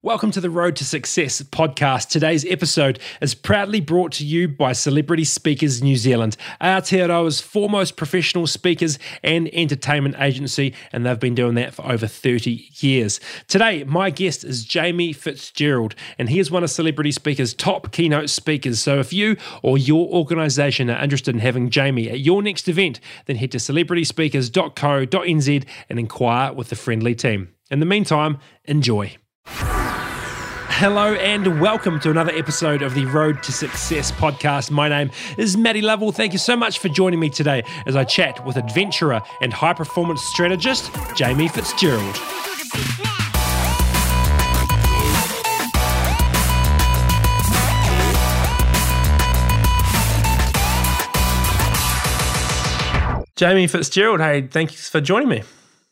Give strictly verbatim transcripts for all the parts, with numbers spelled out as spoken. Welcome to the Road to Success podcast. Today's episode is proudly brought to you by Celebrity Speakers New Zealand, Aotearoa's foremost professional speakers and entertainment agency, and they've been doing that for over thirty years. Today, my guest is Jamie Fitzgerald, and he is one of Celebrity Speakers' top keynote speakers. So if you or your organisation are interested in having Jamie at your next event, then head to celebrity speakers dot co dot n z and inquire with the friendly team. In the meantime, enjoy. Hello and welcome to another episode of the Road to Success podcast. My name is Matty Lovell. Thank you so much for joining me today as I chat with adventurer and high-performance strategist Jamie Fitzgerald. Jamie Fitzgerald, hey, thanks for joining me.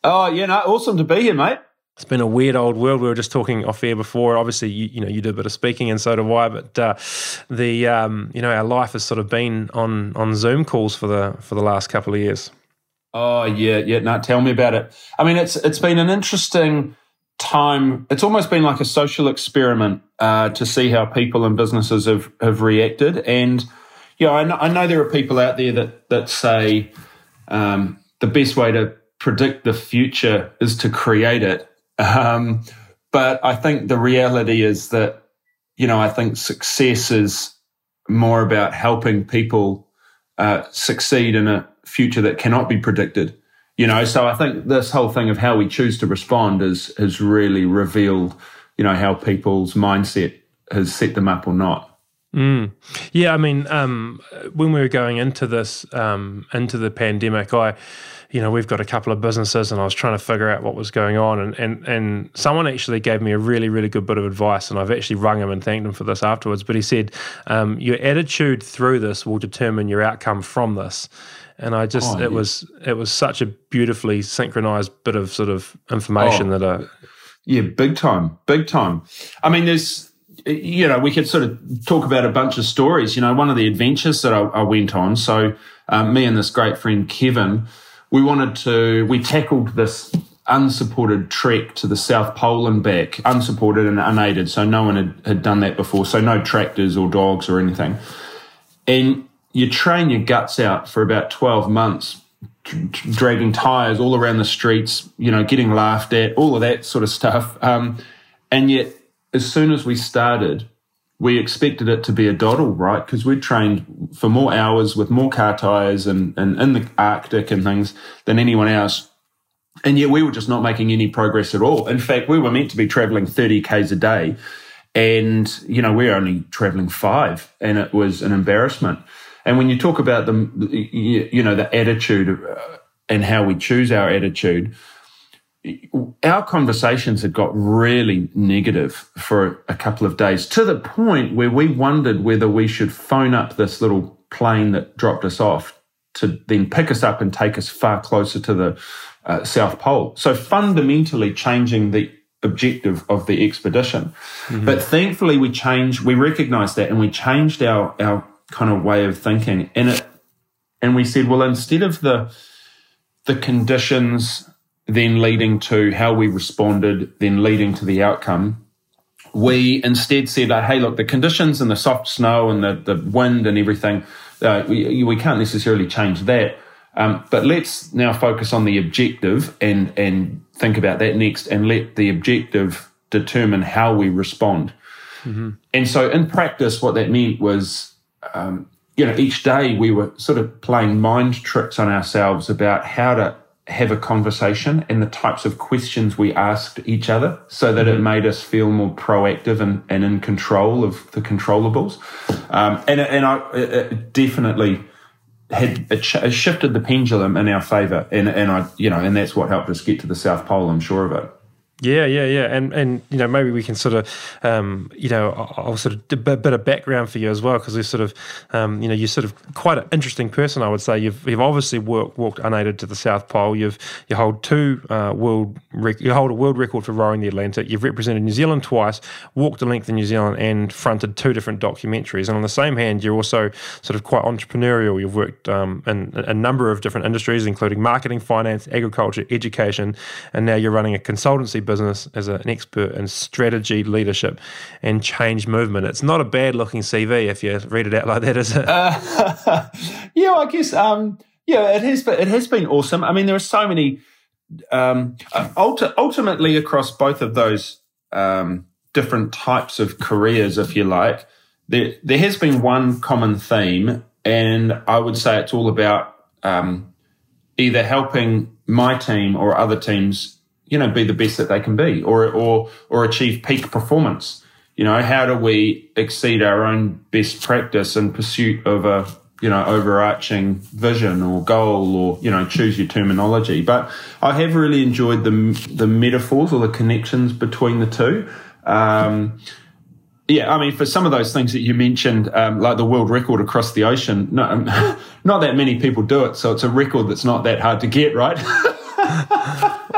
Oh, yeah, no, awesome to be here, mate. It's been a weird old world. We were just talking off air before. Obviously, you, you know, you do a bit of speaking and so do I, but uh, the um, you know, our life has sort of been on on Zoom calls for the for the last couple of years. Oh yeah, yeah. No, tell me about it. I mean, it's it's been an interesting time. It's almost been like a social experiment uh, to see how people and businesses have have reacted. And yeah, you know, I know, I know there are people out there that that say um, the best way to predict the future is to create it. Um, but I think the reality is that, you know, I think success is more about helping people uh, succeed in a future that cannot be predicted, you know. So I think this whole thing of how we choose to respond is, has really revealed, you know, how people's mindset has set them up or not. Mm. Yeah, I mean, um, when we were going into this, um, into the pandemic, I, you know, we've got a couple of businesses and I was trying to figure out what was going on, and, and, and someone actually gave me a really, really good bit of advice, and I've actually rung him and thanked him for this afterwards, but he said, um, your attitude through this will determine your outcome from this. And I just, oh, it yeah. was, it was such a beautifully synchronized bit of sort of information oh, that I... Yeah, big time, big time. I mean, there's... You know, we could sort of talk about a bunch of stories. You know, one of the adventures that I, I went on, so um, me and this great friend Kevin, we wanted to, we tackled this unsupported trek to the South Pole and back, unsupported and unaided, so no one had, had done that before, so no tractors or dogs or anything. And you train your guts out for about twelve months, dragging tyres all around the streets, you know, getting laughed at, all of that sort of stuff, um, and yet, as soon as we started, we expected it to be a doddle, right? Because we'd trained for more hours with more car tires and, and in the Arctic and things than anyone else. And yet we were just not making any progress at all. In fact, we were meant to be traveling thirty kays a day and, you know, we were only traveling five, and it was an embarrassment. And when you talk about the, you know, the attitude and how we choose our attitude, our conversations had got really negative for a couple of days, to the point where we wondered whether we should phone up this little plane that dropped us off to then pick us up and take us far closer to the uh, South Pole. So fundamentally changing the objective of the expedition. Mm-hmm. But thankfully we changed, we recognised that, and we changed our, our kind of way of thinking. And, it, and we said, well, instead of the the conditions... then leading to how we responded, then leading to the outcome, we instead said, hey, look, the conditions and the soft snow and the, the wind and everything, uh, we, we can't necessarily change that. Um, but let's now focus on the objective and, and think about that next, and let the objective determine how we respond. Mm-hmm. And so in practice, what that meant was, um, you know, each day we were sort of playing mind tricks on ourselves about how to have a conversation and the types of questions we asked each other, so that it made us feel more proactive and, and in control of the controllables. Um, and and I it definitely had it sh- it shifted the pendulum in our favour, and and I you know and that's what helped us get to the South Pole. I'm sure of it. Yeah, yeah, yeah, and and you know, maybe we can sort of, um, you know, I'll sort of do a bit of background for you as well, because we sort of, um, you know, you're sort of quite an interesting person, I would say. You've you've obviously worked, walked unaided to the South Pole. You've you hold two uh, world rec- you hold a world record for rowing the Atlantic. You've represented New Zealand twice, walked the length of New Zealand, and fronted two different documentaries. And on the same hand, you're also sort of quite entrepreneurial. You've worked um, in a number of different industries, including marketing, finance, agriculture, education, and now you're running a consultancy business as an expert in strategy, leadership, and change movement. It's not a bad-looking C V if you read it out like that, is it? Uh, yeah, I guess. Um, yeah, it has. Been, it has been awesome. I mean, there are so many. Um, ulti- ultimately, across both of those um, different types of careers, if you like, there there has been one common theme, and I would say it's all about. Um, either helping my team or other teams, you know, be the best that they can be or or or achieve peak performance. You know, how do we exceed our own best practice in pursuit of a, you know, overarching vision or goal or, you know, choose your terminology. But I have really enjoyed the the metaphors or the connections between the two. Um Yeah, I mean, for some of those things that you mentioned, um, like the world record across the ocean, no, not that many people do it, so it's a record that's not that hard to get, right?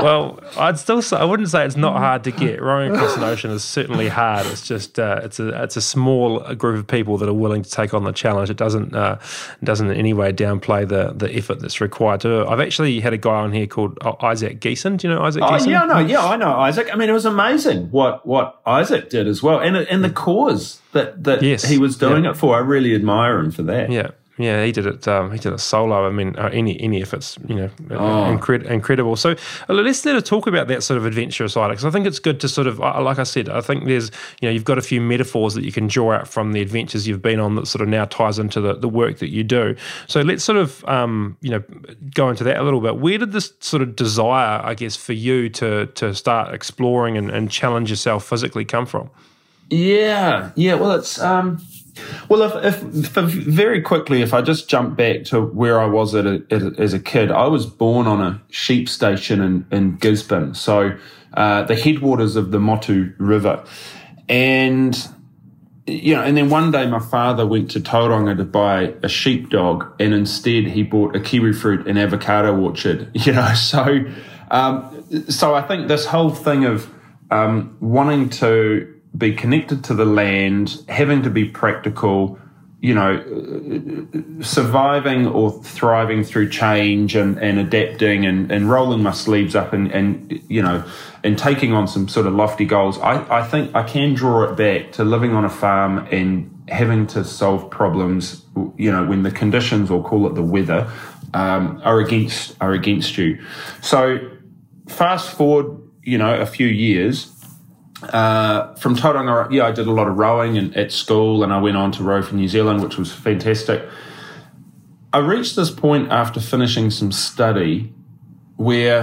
Well, I'd still say, I wouldn't say it's not hard to get. Rowing across an ocean is certainly hard. It's just uh, it's a it's a small group of people that are willing to take on the challenge. It doesn't uh, doesn't in any way downplay the the effort that's required to. I've actually had a guy on here called Isaac Giesen. Do you know Isaac Giesen? Oh yeah, no, yeah, I know Isaac. I mean, it was amazing what what Isaac did as well, and and the cause that that yes, he was doing yeah. it for. I really admire him for that. Yeah. Yeah, he did it. Um, he did it solo. I mean, uh, any any efforts, you know, oh. incre- incredible. So uh, let's let it talk about that sort of adventurous side, because I think it's good to sort of, uh, like I said, I think there's, you know, you've got a few metaphors that you can draw out from the adventures you've been on that sort of now ties into the, the work that you do. So let's sort of, um, you know, go into that a little bit. Where did this sort of desire, I guess, for you to to start exploring and, and challenge yourself physically come from? Yeah, yeah. Well, it's. Um Well, if, if, if very quickly, if I just jump back to where I was at a, at a, as a kid, I was born on a sheep station in, in Gisborne, so uh, the headwaters of the Motu River, and you know, and then one day my father went to Tauranga to buy a sheep dog, and instead he bought a kiwi fruit and avocado orchard. You know, so um, so I think this whole thing of um, wanting to be connected to the land, having to be practical, you know, surviving or thriving through change and, and adapting and, and rolling my sleeves up and, and, you know, and taking on some sort of lofty goals. I, I think I can draw it back to living on a farm and having to solve problems, you know, when the conditions, or call it the weather, um, are against, are against you. So fast forward, you know, a few years, Uh, from Tauranga, yeah, I did a lot of rowing and, at school, and I went on to row for New Zealand, which was fantastic. I reached this point after finishing some study where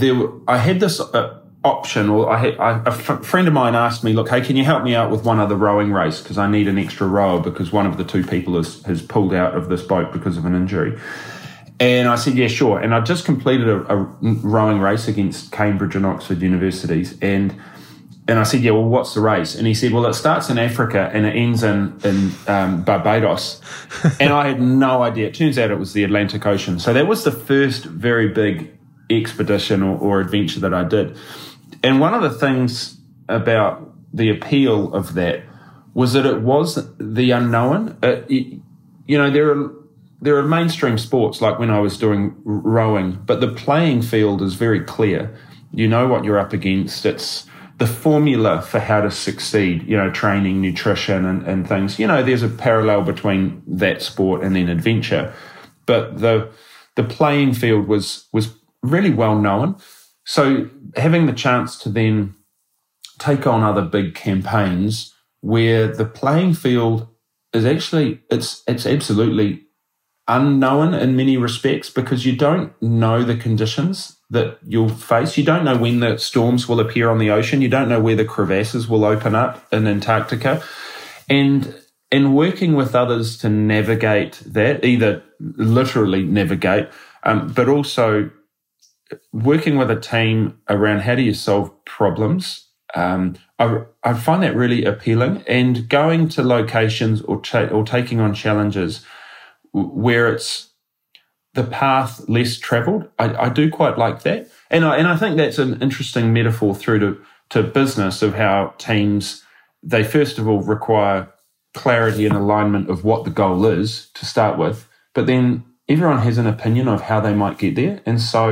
there were, I had this uh, option, or I had, I, a f- friend of mine asked me, look, hey, can you help me out with one other rowing race? Because I need an extra rower because one of the two people has, has pulled out of this boat because of an injury. And I said, yeah, sure. And I just completed a, a rowing race against Cambridge and Oxford universities, and And I said, yeah, well, what's the race? And he said, well, it starts in Africa and it ends in, in um, Barbados. And I had no idea. It turns out it was the Atlantic Ocean. So that was the first very big expedition or, or adventure that I did. And one of the things about the appeal of that was that it was the unknown. It, it, you know, there are there are mainstream sports, like when I was doing rowing, but the playing field is very clear. You know what you're up against. It's the formula for how to succeed, you know, training, nutrition and, and things. You know, there's a parallel between that sport and then adventure. But the the playing field was was really well known. So having the chance to then take on other big campaigns where the playing field is actually, it's it's absolutely unknown in many respects, because you don't know the conditions that you'll face. You don't know when the storms will appear on the ocean. You don't know where the crevasses will open up in Antarctica, and and working with others to navigate that, either literally navigate, um, but also working with a team around how do you solve problems. Um, I I find that really appealing, and going to locations or ta- or taking on challenges where it's the path less travelled, I, I do quite like that, and I and I think that's an interesting metaphor through to to business, of how teams, they first of all require clarity and alignment of what the goal is to start with, but then everyone has an opinion of how they might get there, and so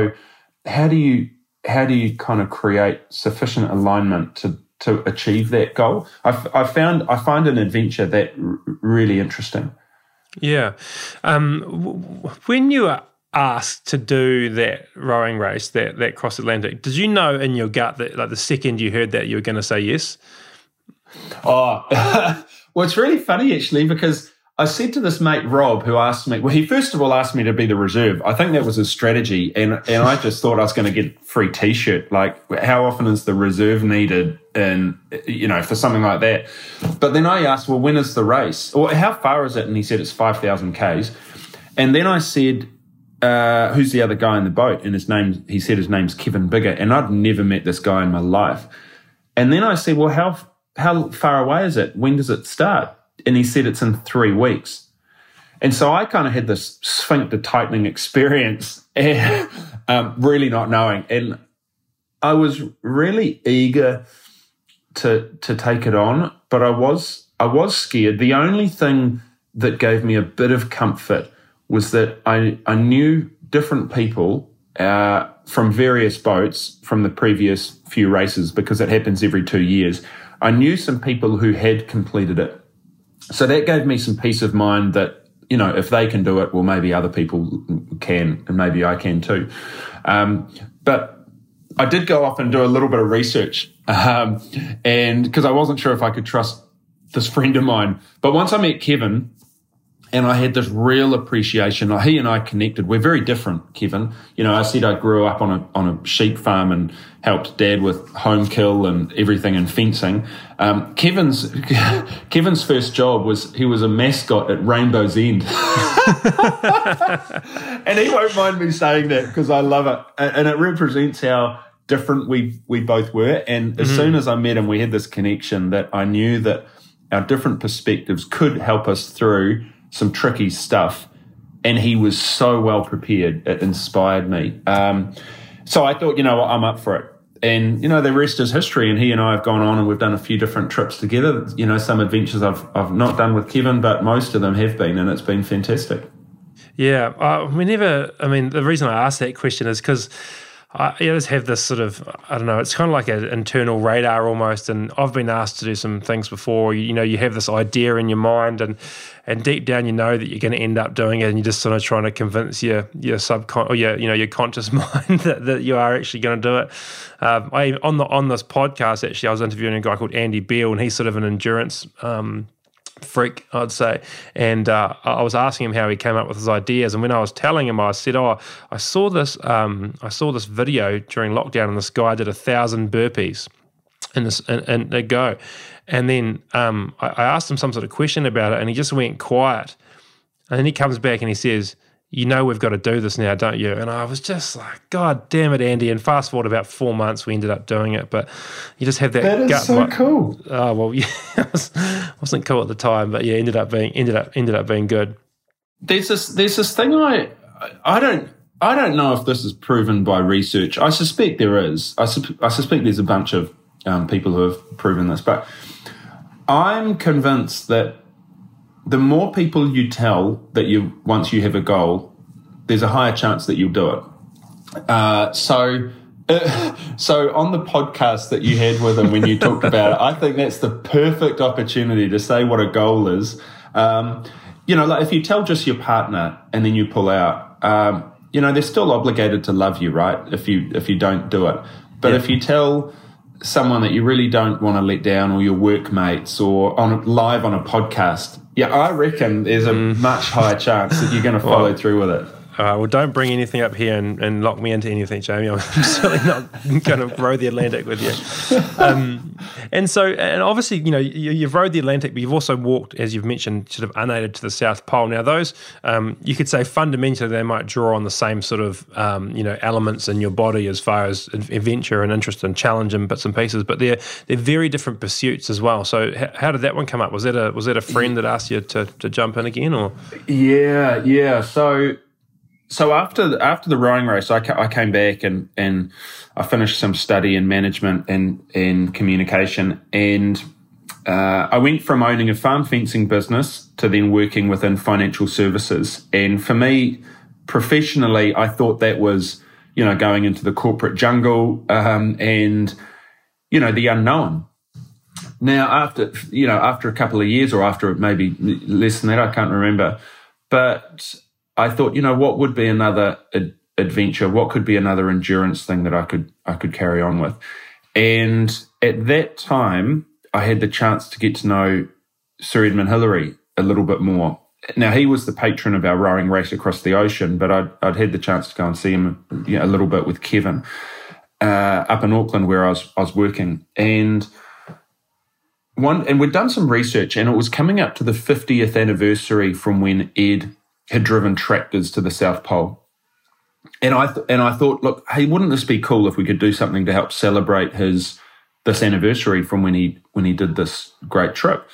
how do you how do you kind of create sufficient alignment to to achieve that goal? I, I found I find an adventure that r- really interesting. Yeah, um, w- when you are asked to do that rowing race, that that cross Atlantic, did you know in your gut that like the second you heard that you were going to say yes? Oh, well, it's really funny actually because I said to this mate, Rob, who asked me, well, he first of all asked me to be the reserve. I think that was his strategy. And, and I just thought I was going to get a free t-shirt. Like, how often is the reserve needed? And, you know, for something like that. But then I asked, well, when is the race? Or how far is it? And he said, it's five thousand kays. And then I said, uh, who's the other guy in the boat? And his name, he said his name's Kevin Bigger. And I'd never met this guy in my life. And then I said, well, how, how far away is it? When does it start? And he said it's in three weeks. And so I kind of had this sphincter-tightening experience, and, um, really not knowing. And I was really eager to to take it on, but I was I was scared. The only thing that gave me a bit of comfort was that I, I knew different people uh, from various boats from the previous few races because it happens every two years. I knew some people who had completed it. So that gave me some peace of mind that, you know, if they can do it, well, maybe other people can, and maybe I can too. Um, but I did go off and do a little bit of research, um, and because I wasn't sure if I could trust this friend of mine. But once I met Kevin, and I had this real appreciation. Like, he and I connected. We're very different, Kevin. You know, I said I grew up on a on a sheep farm and helped Dad with home kill and everything and fencing. Um, Kevin's Kevin's first job was he was a mascot at Rainbow's End, and he won't mind me saying that because I love it, and it represents how different we we both were. And as mm-hmm. soon as I met him, we had this connection that I knew that our different perspectives could help us through some tricky stuff, and he was so well prepared. It inspired me. Um, so I thought, you know what, I'm up for it. And, you know, the rest is history, and he and I have gone on and we've done a few different trips together. You know, some adventures I've I've not done with Kevin, but most of them have been, and it's been fantastic. Yeah, uh, we never, I mean, the reason I asked that question is because I always have this sort of, I don't know, it's kind of like an internal radar almost, and I've been asked to do some things before. You, you know, you have this idea in your mind, and and deep down you know that you're going to end up doing it, and you're just sort of trying to convince your your subcon or your you know your conscious mind that, that you are actually going to do it. Um, I on the on this podcast actually I was interviewing a guy called Andy Beale, and he's sort of an endurance Um, freak, I'd say, and uh, I was asking him how he came up with his ideas, and when I was telling him, I said, "Oh, I saw this, um, I saw this video during lockdown, and this guy did a thousand burpees in this in, in a go," and then um, I, I asked him some sort of question about it, and he just went quiet, and then he comes back and he says, "You know we've got to do this now, don't you?" And I was just like, God damn it, Andy. And fast forward about four months, we ended up doing it. But you just have that gut. That is gut so like, cool. Oh, well, yeah, it was, wasn't cool at the time, but yeah, ended up being ended up ended up being good. There's this there's this thing I I don't I don't know if this is proven by research. I suspect there is. I, su- I suspect there's a bunch of um, people who have proven this, but I'm convinced that the more people you tell that you once you have a goal, there's a higher chance that you'll do it. Uh, so, uh, so on the podcast that you had with him when you talked about it, I think that's the perfect opportunity to say what a goal is. Um, you know, like if you tell just your partner and then you pull out, um, you know, they're still obligated to love you, right? If you if you don't do it, but yeah. if you tell someone that you really don't want to let down, or your workmates, or on live on a podcast. Yeah, I reckon there's a much higher chance that you're going to follow well, through with it. All right, well, don't bring anything up here and, and lock me into anything, Jamie. I'm certainly not going to row the Atlantic with you. Um, and so, and obviously, you know, you, you've rowed the Atlantic, but you've also walked, as you've mentioned, sort of unaided to the South Pole. Now, those, um, you could say fundamentally they might draw on the same sort of, um, you know, elements in your body as far as adventure and interest and challenge and bits and pieces, but they're they're very different pursuits as well. So h- how did that one come up? Was that a was that a friend that asked you to, to jump in again? Or Yeah, yeah. So... So after after the rowing race, I, ca- I came back and, and I finished some study in management and, and communication, and uh, I went from owning a farm fencing business to then working within financial services. And for me, professionally, I thought that was you know, going into the corporate jungle um, and, you know, the unknown. Now, after, you know, after a couple of years or after maybe less than that, I can't remember, but I thought, you know, what would be another ad- adventure? What could be another endurance thing that I could I could carry on with? And at that time, I had the chance to get to know Sir Edmund Hillary a little bit more. Now, he was the patron of our rowing race across the ocean, but I'd, I'd had the chance to go and see him, you know, a little bit with Kevin uh, up in Auckland where I was I was working. And one and we'd done some research, and it was coming up to the fiftieth anniversary from when Ed had driven tractors to the South Pole. And I th- and I thought, look, hey, wouldn't this be cool if we could do something to help celebrate his this anniversary from when he when he did this great trip?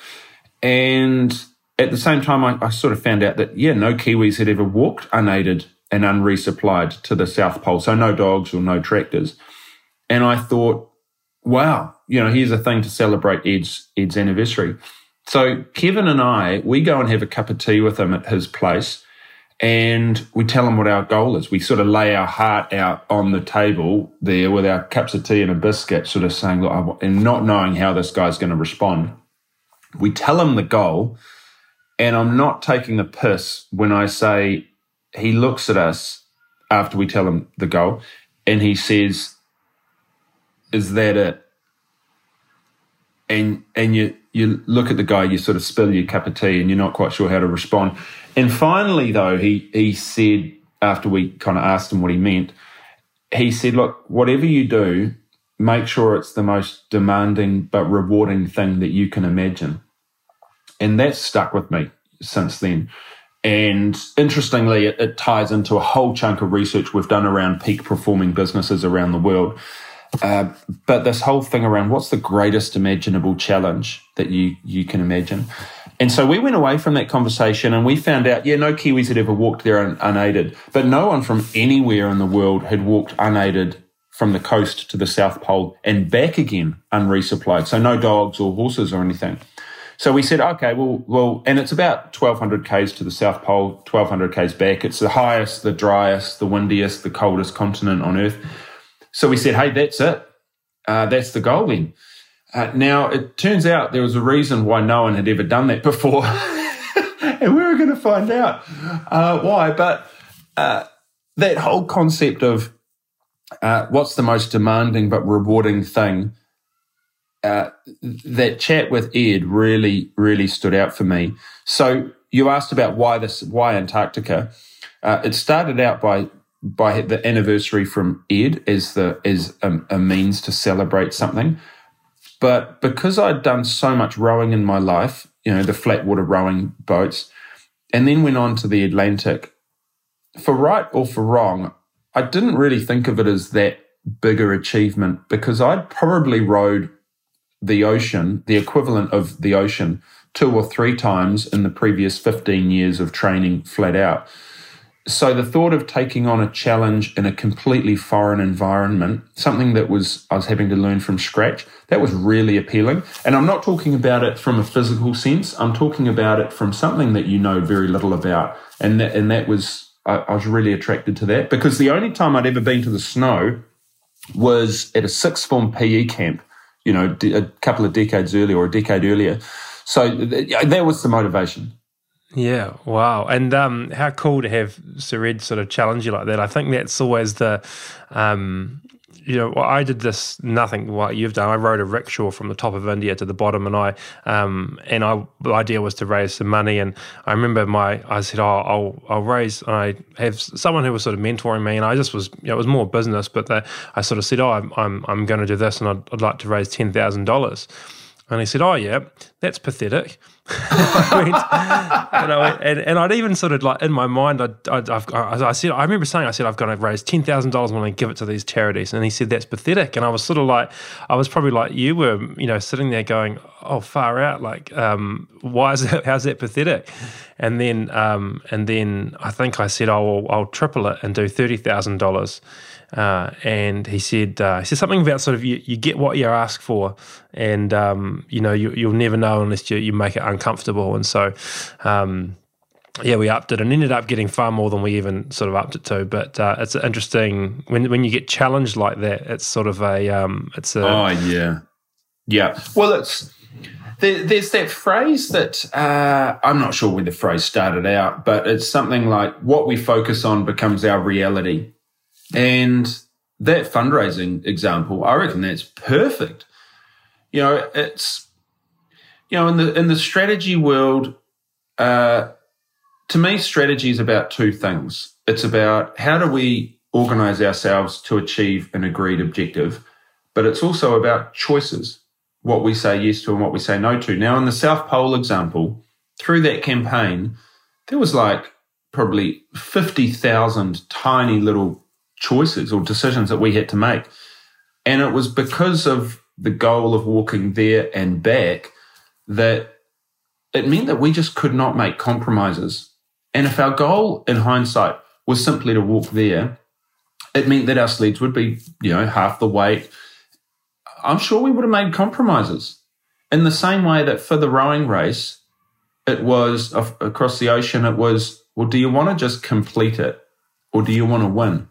And at the same time, I, I sort of found out that, yeah, no Kiwis had ever walked unaided and unresupplied to the South Pole, so no dogs or no tractors. And I thought, wow, you know, here's a thing to celebrate Ed's Ed's anniversary. So Kevin and I, we go and have a cup of tea with him at his place, and we tell him what our goal is. We sort of lay our heart out on the table there with our cups of tea and a biscuit, sort of saying, look, and not knowing how this guy's going to respond. We tell him the goal, and I'm not taking the piss when I say he looks at us after we tell him the goal, and he says, is that it? And and you you look at the guy, you sort of spill your cup of tea, and you're not quite sure how to respond. And finally, though, he he said, after we kind of asked him what he meant, he said, look, whatever you do, make sure it's the most demanding but rewarding thing that you can imagine. And that's stuck with me since then. And interestingly, it, it ties into a whole chunk of research we've done around peak performing businesses around the world. Uh, but this whole thing around what's the greatest imaginable challenge that you you can imagine. And so we went away from that conversation, and we found out, yeah, no Kiwis had ever walked there un- unaided, but no one from anywhere in the world had walked unaided from the coast to the South Pole and back again unresupplied. So no dogs or horses or anything. So we said, okay, well, well, and it's about twelve hundred kays to the South Pole, twelve hundred kays back. It's the highest, the driest, the windiest, the coldest continent on Earth. So we said, hey, that's it. Uh, that's the goal then. Uh, now, it turns out there was a reason why no one had ever done that before, and we were going to find out uh, why. But uh, that whole concept of uh, what's the most demanding but rewarding thing, Uh, that chat with Ed really, really stood out for me. So you asked about why this, why Antarctica. Uh, it started out by by the anniversary from Ed as the as a, a means to celebrate something, but because I'd done so much rowing in my life, you know, the flat water rowing boats, and then went on to the Atlantic. For right or for wrong, I didn't really think of it as that bigger achievement, because I'd probably rowed the ocean, the equivalent of the ocean, two or three times in the previous fifteen years of training flat out. So the thought of taking on a challenge in a completely foreign environment, something that was I was having to learn from scratch, that was really appealing. And I'm not talking about it from a physical sense. I'm talking about it from something that you know very little about. And that, and that was, I, I was really attracted to that, because the only time I'd ever been to the snow was at a sixth form P E camp, you know, a couple of decades earlier or a decade earlier. So th- that was the motivation. Yeah, wow. And um, how cool to have Sir Ed sort of challenge you like that. I think that's always the, um, you know, I did this, nothing what you've done. I rode a rickshaw from the top of India to the bottom, and I, um, and I, the idea was to raise some money. And I remember my, I said, oh, I'll, I'll raise, and I have someone who was sort of mentoring me, and I just was, you know, it was more business, but they, I sort of said, oh, I'm, I'm, I'm going to do this, and I'd, I'd like to raise ten thousand dollars. And he said, oh, yeah, that's pathetic. I went, and, I went, and, and I'd even sort of like in my mind, I'd, I'd, I've, I said, I remember saying, I said, I've got to raise ten thousand dollars when I give it to these charities. And he said, that's pathetic. And I was sort of like, I was probably like you were, you know, sitting there going, oh, far out. Like, um, why is that, how's that pathetic? And then, um, and then I think I said, oh, I'll, I'll triple it and do thirty thousand dollars. Uh, and he said, uh, he said something about sort of you, you get what you ask for, and um, you know you, you'll never know unless you, you make it uncomfortable. And so, um, yeah, we upped it and ended up getting far more than we even sort of upped it to. But uh, it's interesting when when you get challenged like that. It's sort of a um, it's a oh yeah, yeah. Well, it's there, there's that phrase that uh, I'm not sure where the phrase started out, but it's something like what we focus on becomes our reality. And that fundraising example, I reckon that's perfect. You know, it's you know in the in the strategy world. Uh, To me, strategy is about two things. It's about how do we organise ourselves to achieve an agreed objective, but it's also about choices, what we say yes to and what we say no to. Now, in the South Pole example, through that campaign, there was like probably fifty thousand tiny little choices or decisions that we had to make. And it was because of the goal of walking there and back that it meant that we just could not make compromises. And if our goal in hindsight was simply to walk there, it meant that our sleds would be, you know, half the weight. I'm sure we would have made compromises. In the same way that for the rowing race, it was across the ocean, it was, well, do you want to just complete it or do you want to win?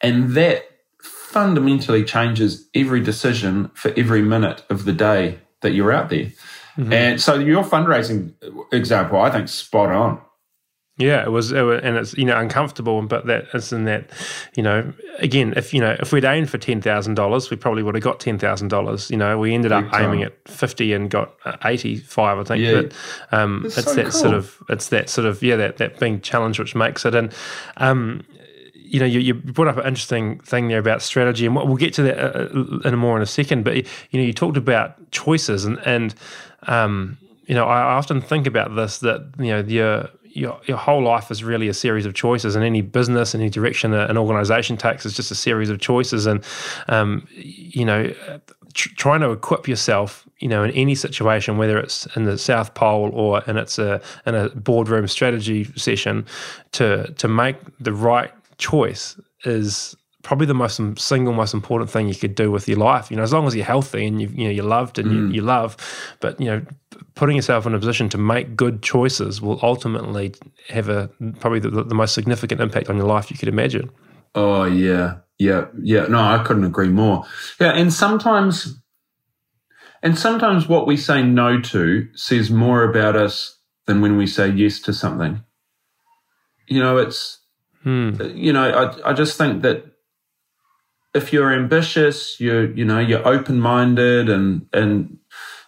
And that fundamentally changes every decision for every minute of the day that you're out there. Mm-hmm. And so your fundraising example, I think, spot on. Yeah, it was, it was, and it's, you know, uncomfortable, but that it's in that, you know, again, if, you know, if we'd aimed for ten thousand dollars, we probably would have got ten thousand dollars. You know, we ended Big up time. aiming at fifty and got eighty-five, I think. Yeah. But um, it's so that cool. sort of, it's that sort of, yeah, that, that being challenged, which makes it. And, um, you know, you, you brought up an interesting thing there about strategy, and we'll get to that uh, in a more in a second. But, you know, you talked about choices, and, and um, you know, I often think about this, that, you know, your, your your whole life is really a series of choices, and any business, any direction an organisation takes is just a series of choices. And, um, you know, tr- trying to equip yourself, you know, in any situation, whether it's in the South Pole or in, it's a, in a boardroom strategy session, to to make the right choice is probably the most single most important thing you could do with your life. You know, as long as you're healthy and you you know you're loved and mm. you, you love, but you know, putting yourself in a position to make good choices will ultimately have a probably the, the most significant impact on your life you could imagine. Oh yeah, yeah, yeah. No, I couldn't agree more. Yeah, and sometimes, and sometimes what we say no to says more about us than when we say yes to something. You know, it's. You know, I, I just think that if you're ambitious, you you know, you're open-minded and and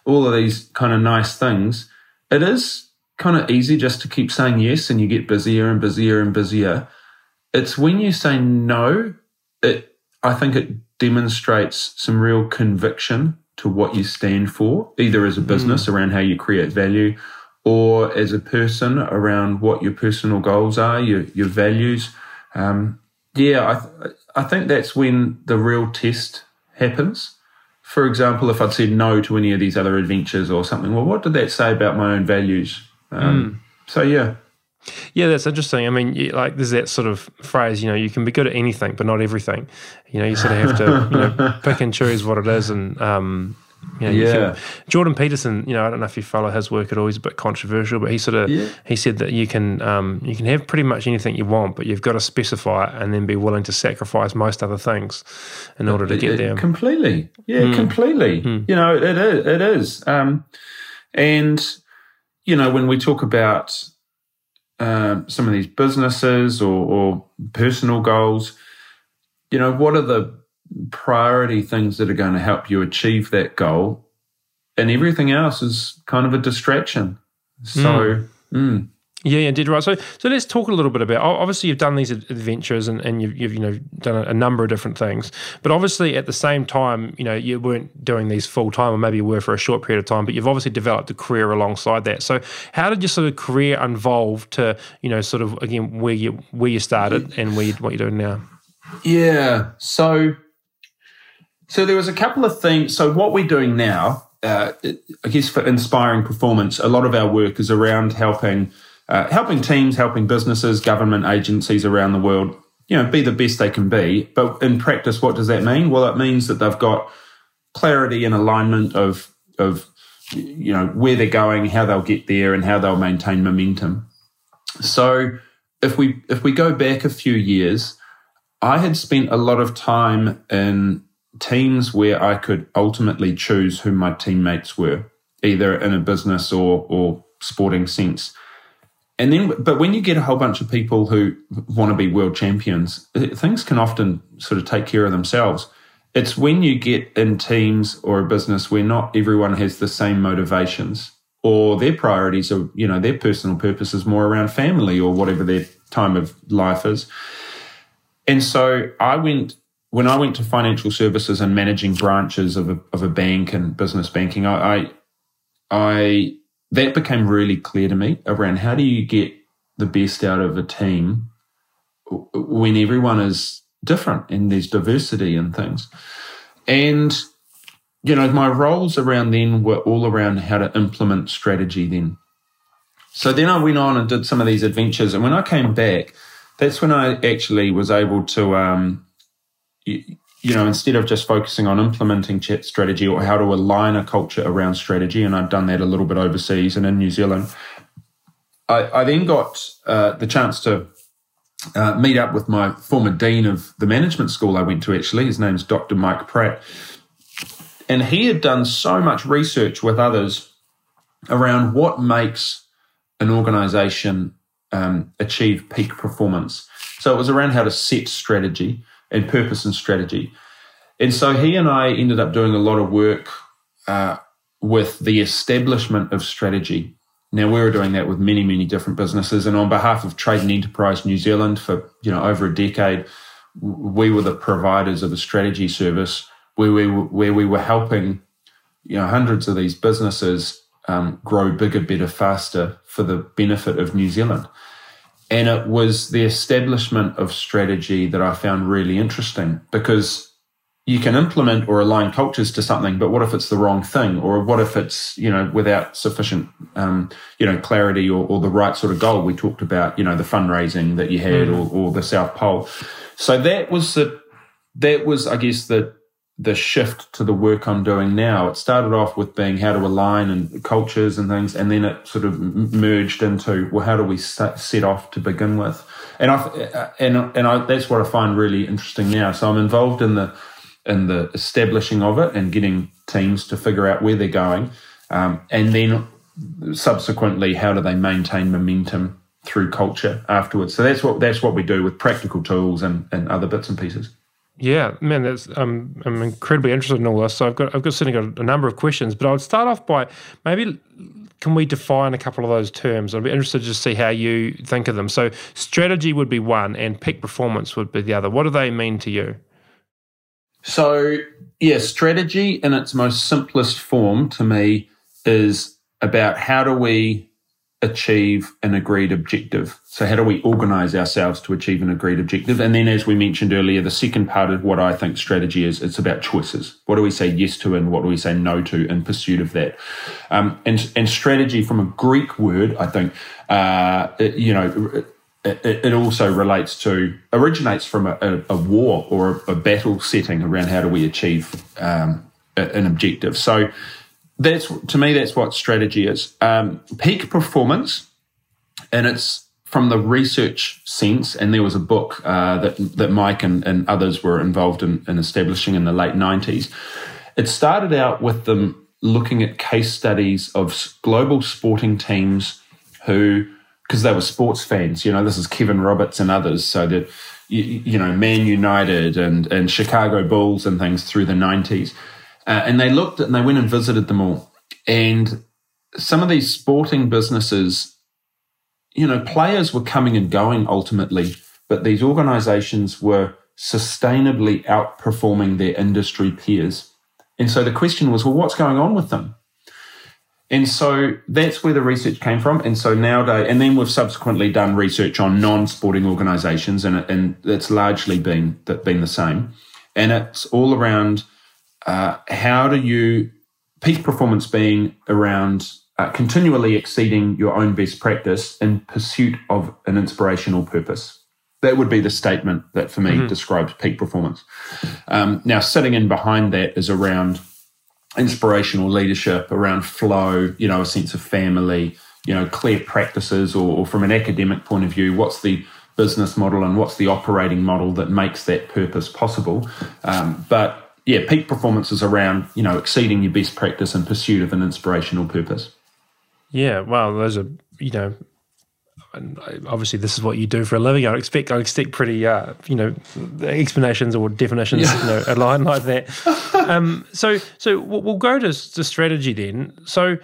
all of these kind of nice things, it is kind of easy just to keep saying yes, and you get busier and busier and busier. It's when you say no, it I think it demonstrates some real conviction to what you stand for, either as a business mm. around how you create value, or as a person around what your personal goals are, your your values. Um, yeah, I th- I think that's when the real test happens. For example, if I'd said no to any of these other adventures or something, well, what did that say about my own values? Um, mm. So, yeah. Yeah, that's interesting. I mean, like, there's that sort of phrase, you know, you can be good at anything, but not everything. You know, you sort of have to you know, pick and choose what it is and... Um, You know, yeah, you can, Jordan Peterson. You know, I don't know if you follow his work at all. He's a bit controversial, but he sort of yeah. he said that you can um, you can have pretty much anything you want, but you've got to specify it and then be willing to sacrifice most other things in order to get there. Completely, yeah, mm. completely. Mm. You know, it is. It is. Um, and you know, when we talk about uh, some of these businesses or, or personal goals, you know, what are the priority things that are going to help you achieve that goal, and everything else is kind of a distraction. So, mm. Mm. yeah, yeah, did right. So, so let's talk a little bit about. Obviously, you've done these adventures, and, and you've, you've you know done a number of different things. But obviously, at the same time, you know you weren't doing these full time, or maybe you were for a short period of time. But you've obviously developed a career alongside that. So, how did your sort of career evolve to you know sort of again where you where you started and where you, what you're doing now? Yeah. So. So there was a couple of things. So what we're doing now, uh, I guess for Inspiring Performance, a lot of our work is around helping uh, helping teams, helping businesses, government agencies around the world, you know, be the best they can be. But in practice, what does that mean? Well, it means that they've got clarity and alignment of, of you know, where they're going, how they'll get there, and how they'll maintain momentum. So if we if we go back a few years, I had spent a lot of time in teams where I could ultimately choose who my teammates were, either in a business or or sporting sense. And then, but when you get a whole bunch of people who want to be world champions, things can often sort of take care of themselves. It's when you get in teams or a business where not everyone has the same motivations, or their priorities are, you know, their personal purpose is more around family or whatever their time of life is. And so I went, when I went to financial services and managing branches of a, of a bank and business banking, I, I, I that became really clear to me around how do you get the best out of a team when everyone is different and there's diversity and things. And, you know, my roles around then were all around how to implement strategy then. So then I went on and did some of these adventures. And when I came back, that's when I actually was able to, um, you, you know, instead of just focusing on implementing strategy or how to align a culture around strategy, and I've done that a little bit overseas and in New Zealand, I, I then got uh, the chance to uh, meet up with my former dean of the management school I went to, actually. His name's Doctor Mike Pratt. And he had done so much research with others around what makes an organisation um, achieve peak performance. So it was around how to set strategy and purpose and strategy. And so he and I ended up doing a lot of work uh, with the establishment of strategy. Now, we were doing that with many, many different businesses. And on behalf of Trade and Enterprise New Zealand for, you know, over a decade, we were the providers of a strategy service where we were, where we were helping, you know, hundreds of these businesses um, grow bigger, better, faster for the benefit of New Zealand. And it was the establishment of strategy that I found really interesting, because you can implement or align cultures to something, but what if it's the wrong thing? Or what if it's, you know, without sufficient, um, you know, clarity or, or the right sort of goal? We talked about, you know, the fundraising that you had mm. or, or the South Pole. So that was the, that was, I guess, the, the shift to the work I'm doing now. It started off with being how to align and cultures and things, and then it sort of merged into, well, how do we set off to begin with? And I and and I, that's what I find really interesting now. So I'm involved in the in the establishing of it and getting teams to figure out where they're going, um, and then subsequently how do they maintain momentum through culture afterwards. So that's what that's what we do with practical tools and, and other bits and pieces. Yeah, man, that's um, I'm incredibly interested in all this. So I've got I've got certainly got a number of questions, but I would start off by maybe can we define a couple of those terms? I'd be interested to just see how you think of them. So strategy would be one, and peak performance would be the other. What do they mean to you? So yeah, strategy in its most simplest form to me is about how do we achieve an agreed objective. So how do we organise ourselves to achieve an agreed objective? And then, as we mentioned earlier, the second part of what I think strategy is, it's about choices. What do we say yes to and what do we say no to in pursuit of that? Um, and, and strategy, from a Greek word, I think, uh, it, you know, it, it also relates to, originates from a, a, a war or a, a battle setting around how do we achieve um, an objective. So That's to me, that's what strategy is. Um, peak performance, and it's from the research sense, and there was a book uh, that that Mike and, and others were involved in, in establishing in the late nineties. It started out with them looking at case studies of global sporting teams who, because they were sports fans, you know, this is Kevin Roberts and others, so that, you, you know, Man United and, and Chicago Bulls and things through the nineties. Uh, and they looked at, and they went and visited them all. And some of these sporting businesses, you know, players were coming and going ultimately, but these organisations were sustainably outperforming their industry peers. And so the question was, well, what's going on with them? And so that's where the research came from. And so nowadays, and then we've subsequently done research on non-sporting organisations, and, and it's largely been, been the same. And it's all around... Uh, how do you, peak performance being around uh, continually exceeding your own best practice in pursuit of an inspirational purpose. That would be the statement that for me mm-hmm. describes peak performance. Um, now, sitting in behind that is around inspirational leadership, around flow, you know, a sense of family, you know, clear practices, or, or from an academic point of view, what's the business model and what's the operating model that makes that purpose possible. Um, but yeah, peak performance is around, you know, exceeding your best practice in pursuit of an inspirational purpose. Yeah, well, those are, you know, obviously this is what you do for a living. I expect I expect pretty, uh, you know, explanations or definitions, yeah. you know, aligned like that. Um, so so we'll go to, to strategy then. So,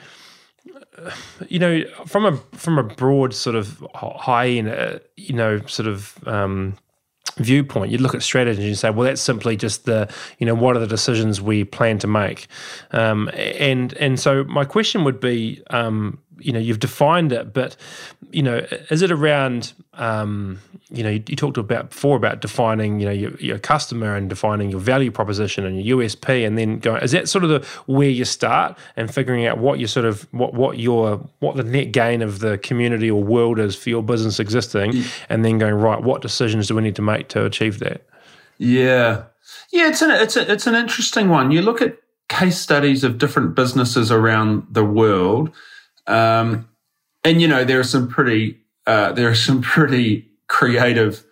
you know, from a from a broad sort of high end, uh, you know, sort of um, viewpoint, you look at strategy and say, well, that's simply just the, you know, what are the decisions we plan to make, um, and and so my question would be, um, you know, you've defined it, but you know, is it around, um, you know, you, you talked about before about defining, you know, your, your customer and defining your value proposition and your U S P, and then going, is that sort of the where you start and figuring out what your sort of what what your what the net gain of the community or world is for your business existing, yeah. and then going, right, what decisions do we need to make to achieve that? Yeah, yeah, it's an it's a, it's an interesting one. You look at case studies of different businesses around the world. Um, and you know, there are some pretty, uh, there are some pretty creative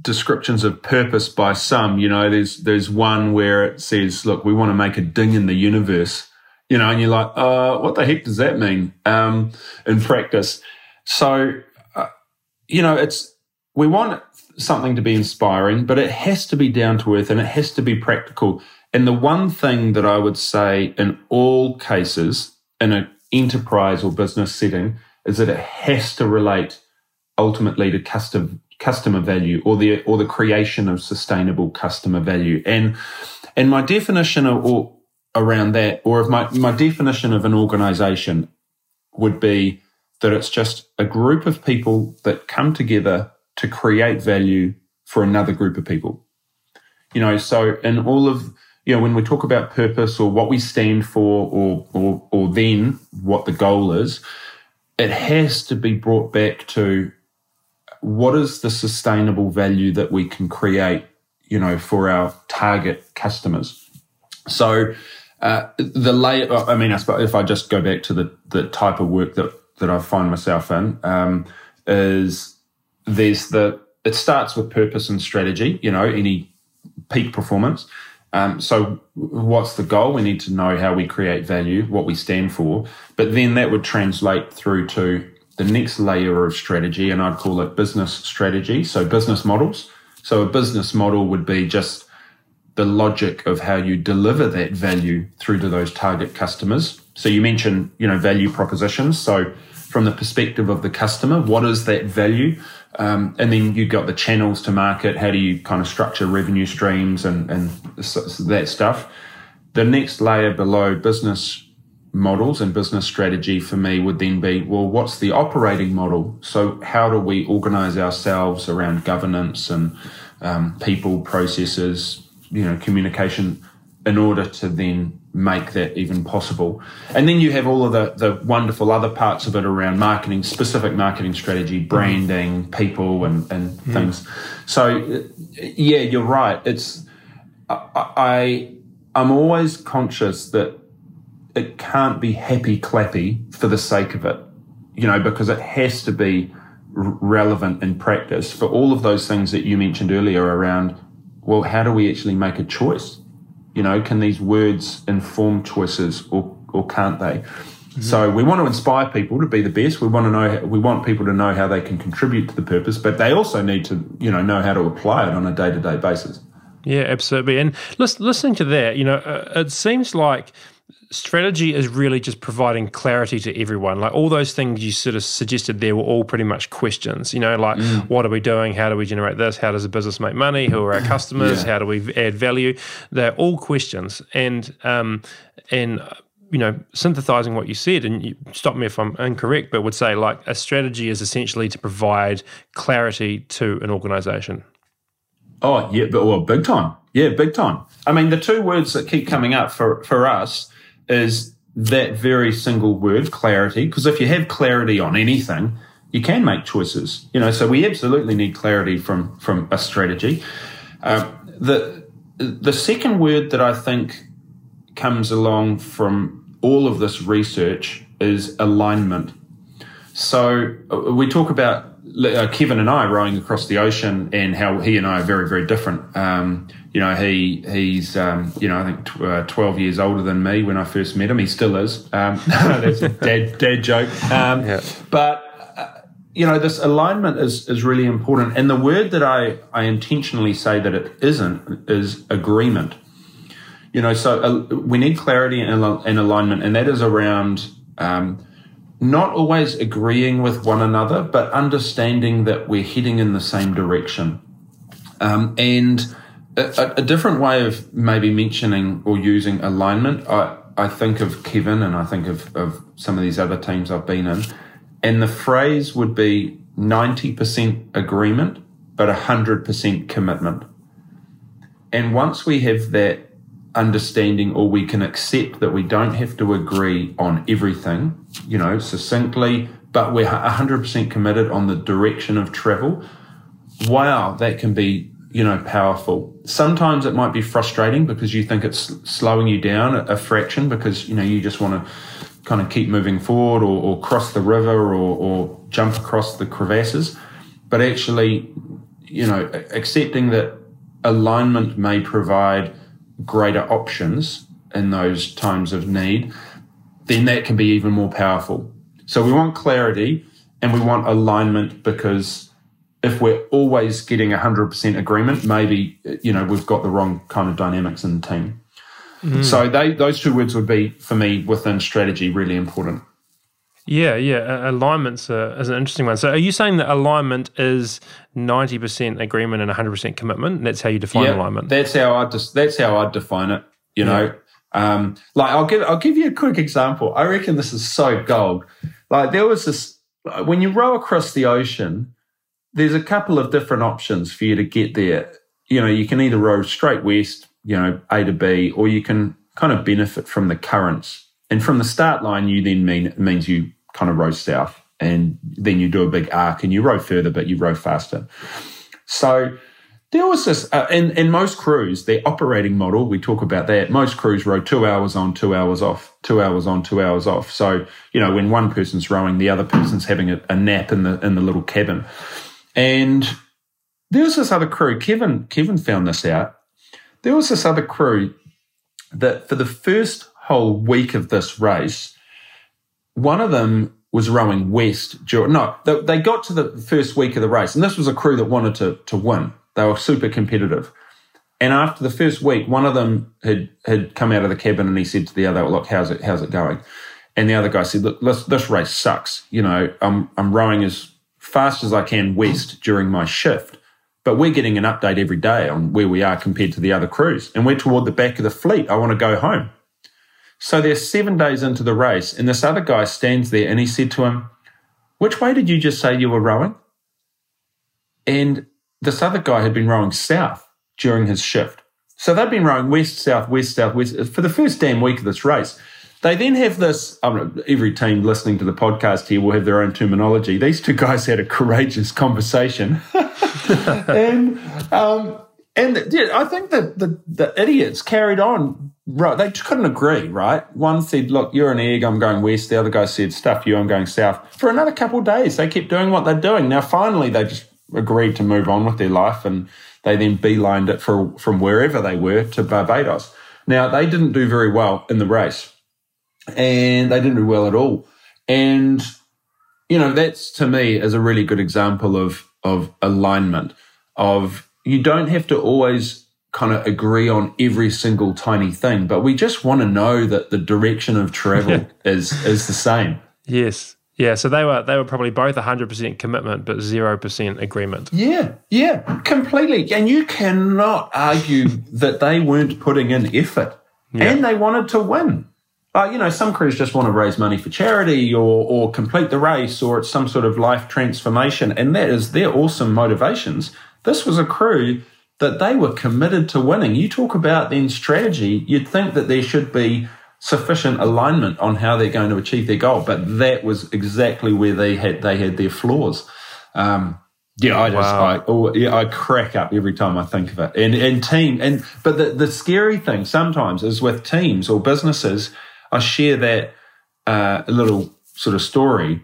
descriptions of purpose by some. You know, there's, there's one where it says, look, we want to make a ding in the universe, you know, and you're like, uh, what the heck does that mean? Um, in practice. So, uh, you know, it's, we want something to be inspiring, but it has to be down to earth and it has to be practical. And the one thing that I would say in all cases in a enterprise or business setting is that it has to relate ultimately to custom, customer value or the or the creation of sustainable customer value. And and my definition of, or around that, or if my, my definition of an organization would be that it's just a group of people that come together to create value for another group of people. You know, so in all of You know, when we talk about purpose or what we stand for or, or or then what the goal is, it has to be brought back to what is the sustainable value that we can create, you know, for our target customers. So uh, the lay, I mean, I suppose if I just go back to the, the type of work that, that I find myself in, um, is there's the, it starts with purpose and strategy, you know, any peak performance. Um, so what's the goal? We need to know how we create value, what we stand for. But then that would translate through to the next layer of strategy, and I'd call it business strategy, so business models. So a business model would be just the logic of how you deliver that value through to those target customers. So you mentioned, you know, value propositions. So from the perspective of the customer, what is that value? Um, and then you've got the channels to market. How do you kind of structure revenue streams and, and that stuff? The next layer below business models and business strategy for me would then be, well, what's the operating model? So how do we organize ourselves around governance and um, people, processes, you know, communication in order to then make that even possible? And then you have all of the, the wonderful other parts of it around marketing, specific marketing strategy, branding, people and, and yeah. things. So, yeah, you're right. It's I, I, I'm always conscious that it can't be happy-clappy for the sake of it, you know, because it has to be r- relevant in practice for all of those things that you mentioned earlier around, well, how do we actually make a choice? You know, can these words inform choices or or can't they? Mm-hmm. So we want to inspire people to be the best. We want to know, we want people to know how they can contribute to the purpose, but they also need to, you know, know how to apply it on a day-to-day basis. Yeah, absolutely. And listen, listening to that, you know, uh, it seems like strategy is really just providing clarity to everyone. Like all those things you sort of suggested there were all pretty much questions, you know, like mm. what are we doing? How do we generate this? How does the business make money? Who are our customers? Yeah. How do we add value? They're all questions. And, um, and you know, synthesizing what you said, and you, stop me if I'm incorrect, but would say like a strategy is essentially to provide clarity to an organization. Oh, yeah, but well, big time. Yeah, big time. I mean, the two words that keep coming up for, for us is that very single word, clarity, because if you have clarity on anything, you can make choices. You know, so we absolutely need clarity from, from a strategy. Uh, the the second word that I think comes along from all of this research is alignment. So we talk about uh, Kevin and I rowing across the ocean and how he and I are very, very different. Um, you know, he he's, um, you know, I think t- uh, twelve years older than me when I first met him. He still is. Um, that's a dad, dad joke. Um, yeah. But, uh, you know, this alignment is, is really important. And the word that I, I intentionally say that it isn't is agreement. You know, so uh, we need clarity and, al- and alignment, and that is around um, not always agreeing with one another, but understanding that we're heading in the same direction. Um, and a, a different way of maybe mentioning or using alignment, I, I think of Kevin and I think of, of some of these other teams I've been in, and the phrase would be ninety percent agreement, but one hundred percent commitment. And once we have that understanding, or we can accept that we don't have to agree on everything, you know, succinctly, but we're one hundred percent committed on the direction of travel, wow, that can be, you know, powerful. Sometimes it might be frustrating because you think it's slowing you down a fraction because, you know, you just want to kind of keep moving forward or, or cross the river or, or jump across the crevasses. But actually, you know, accepting that alignment may provide greater options in those times of need, then that can be even more powerful. So we want clarity and we want alignment, because if we're always getting one hundred percent agreement, maybe, you know, we've got the wrong kind of dynamics in the team. Mm. So they, those two words would be, for me, within strategy, really important. Yeah, yeah. Alignment's a, is an interesting one. So are you saying that alignment is ninety percent agreement and one hundred percent commitment? That's how you define yeah, alignment? That's how I just, that's how I define it, you know. Yeah. Um, like I'll give I'll give you a quick example. I reckon this is so gold. Like there was this, when you row across the ocean, there's a couple of different options for you to get there. You know, you can either row straight west, you know, A to B, or you can kind of benefit from the currents. And from the start line, you then mean means you kind of row south, and then you do a big arc and you row further, but you row faster. So there was this, uh, and, and most crews, their operating model, we talk about that, most crews row two hours on, two hours off, two hours on, two hours off. So, you know, when one person's rowing, the other person's having a, a nap in the in the little cabin. And there was this other crew, Kevin, Kevin found this out. There was this other crew that for the first whole week of this race, one of them was rowing west. No, they got to the first week of the race, and this was a crew that wanted to to win. They were super competitive. And after the first week, one of them had, had come out of the cabin and he said to the other, look, how's it how's it going? And the other guy said, look, this, this race sucks. You know, I'm, I'm rowing as fast as I can west during my shift, but we're getting an update every day on where we are compared to the other crews, and we're toward the back of the fleet. I want to go home. So they're seven days into the race, and this other guy stands there and he said to him, which way did you just say you were rowing? And this other guy had been rowing south during his shift. So they'd been rowing west, south, west, south, west for the first damn week of this race. They then have this, I mean, every team listening to the podcast here will have their own terminology. These two guys had a courageous conversation. and um, and yeah, I think that the, the idiots carried on. Right, they couldn't agree, right? One said, look, you're an egg, I'm going west. The other guy said, stuff you, I'm going south. For another couple of days, they kept doing what they're doing. Now, finally, they just agreed to move on with their life, and they then beelined it for, from wherever they were to Barbados. Now, they didn't do very well in the race, and they didn't do well at all. And, you know, that's, to me, is a really good example of of alignment, of you don't have to always kind of agree on every single tiny thing, but we just want to know that the direction of travel yeah. is is the same. Yes. Yeah, so they were they were probably both one hundred percent commitment but zero percent agreement. Yeah, yeah, completely. And you cannot argue that they weren't putting in effort yeah. and they wanted to win. Uh, you know, some crews just want to raise money for charity or or complete the race, or it's some sort of life transformation, and that is their awesome motivations. This was a crew that they were committed to winning. You talk about then strategy, you'd think that there should be sufficient alignment on how they're going to achieve their goal, but that was exactly where they had they had their flaws. Um, yeah, I just wow. I, oh, yeah, I crack up every time I think of it. And and team and but the, the scary thing sometimes is with teams or businesses. I share that uh, little sort of story,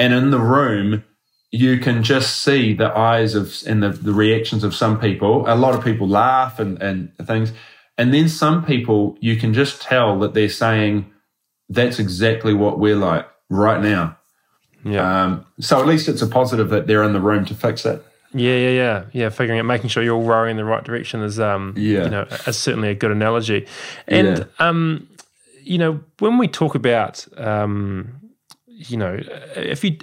And in the room, you can just see the eyes of and the, the reactions of some people. A lot of people laugh and, and things. And then some people, you can just tell that they're saying, that's exactly what we're like right now. Yeah. Um, so at least it's a positive that they're in the room to fix it. Yeah, yeah, yeah, yeah. Figuring out, making sure you're all rowing in the right direction is, um, yeah. you know, is certainly a good analogy. And, yeah. um, you know, when we talk about, um, you know, if you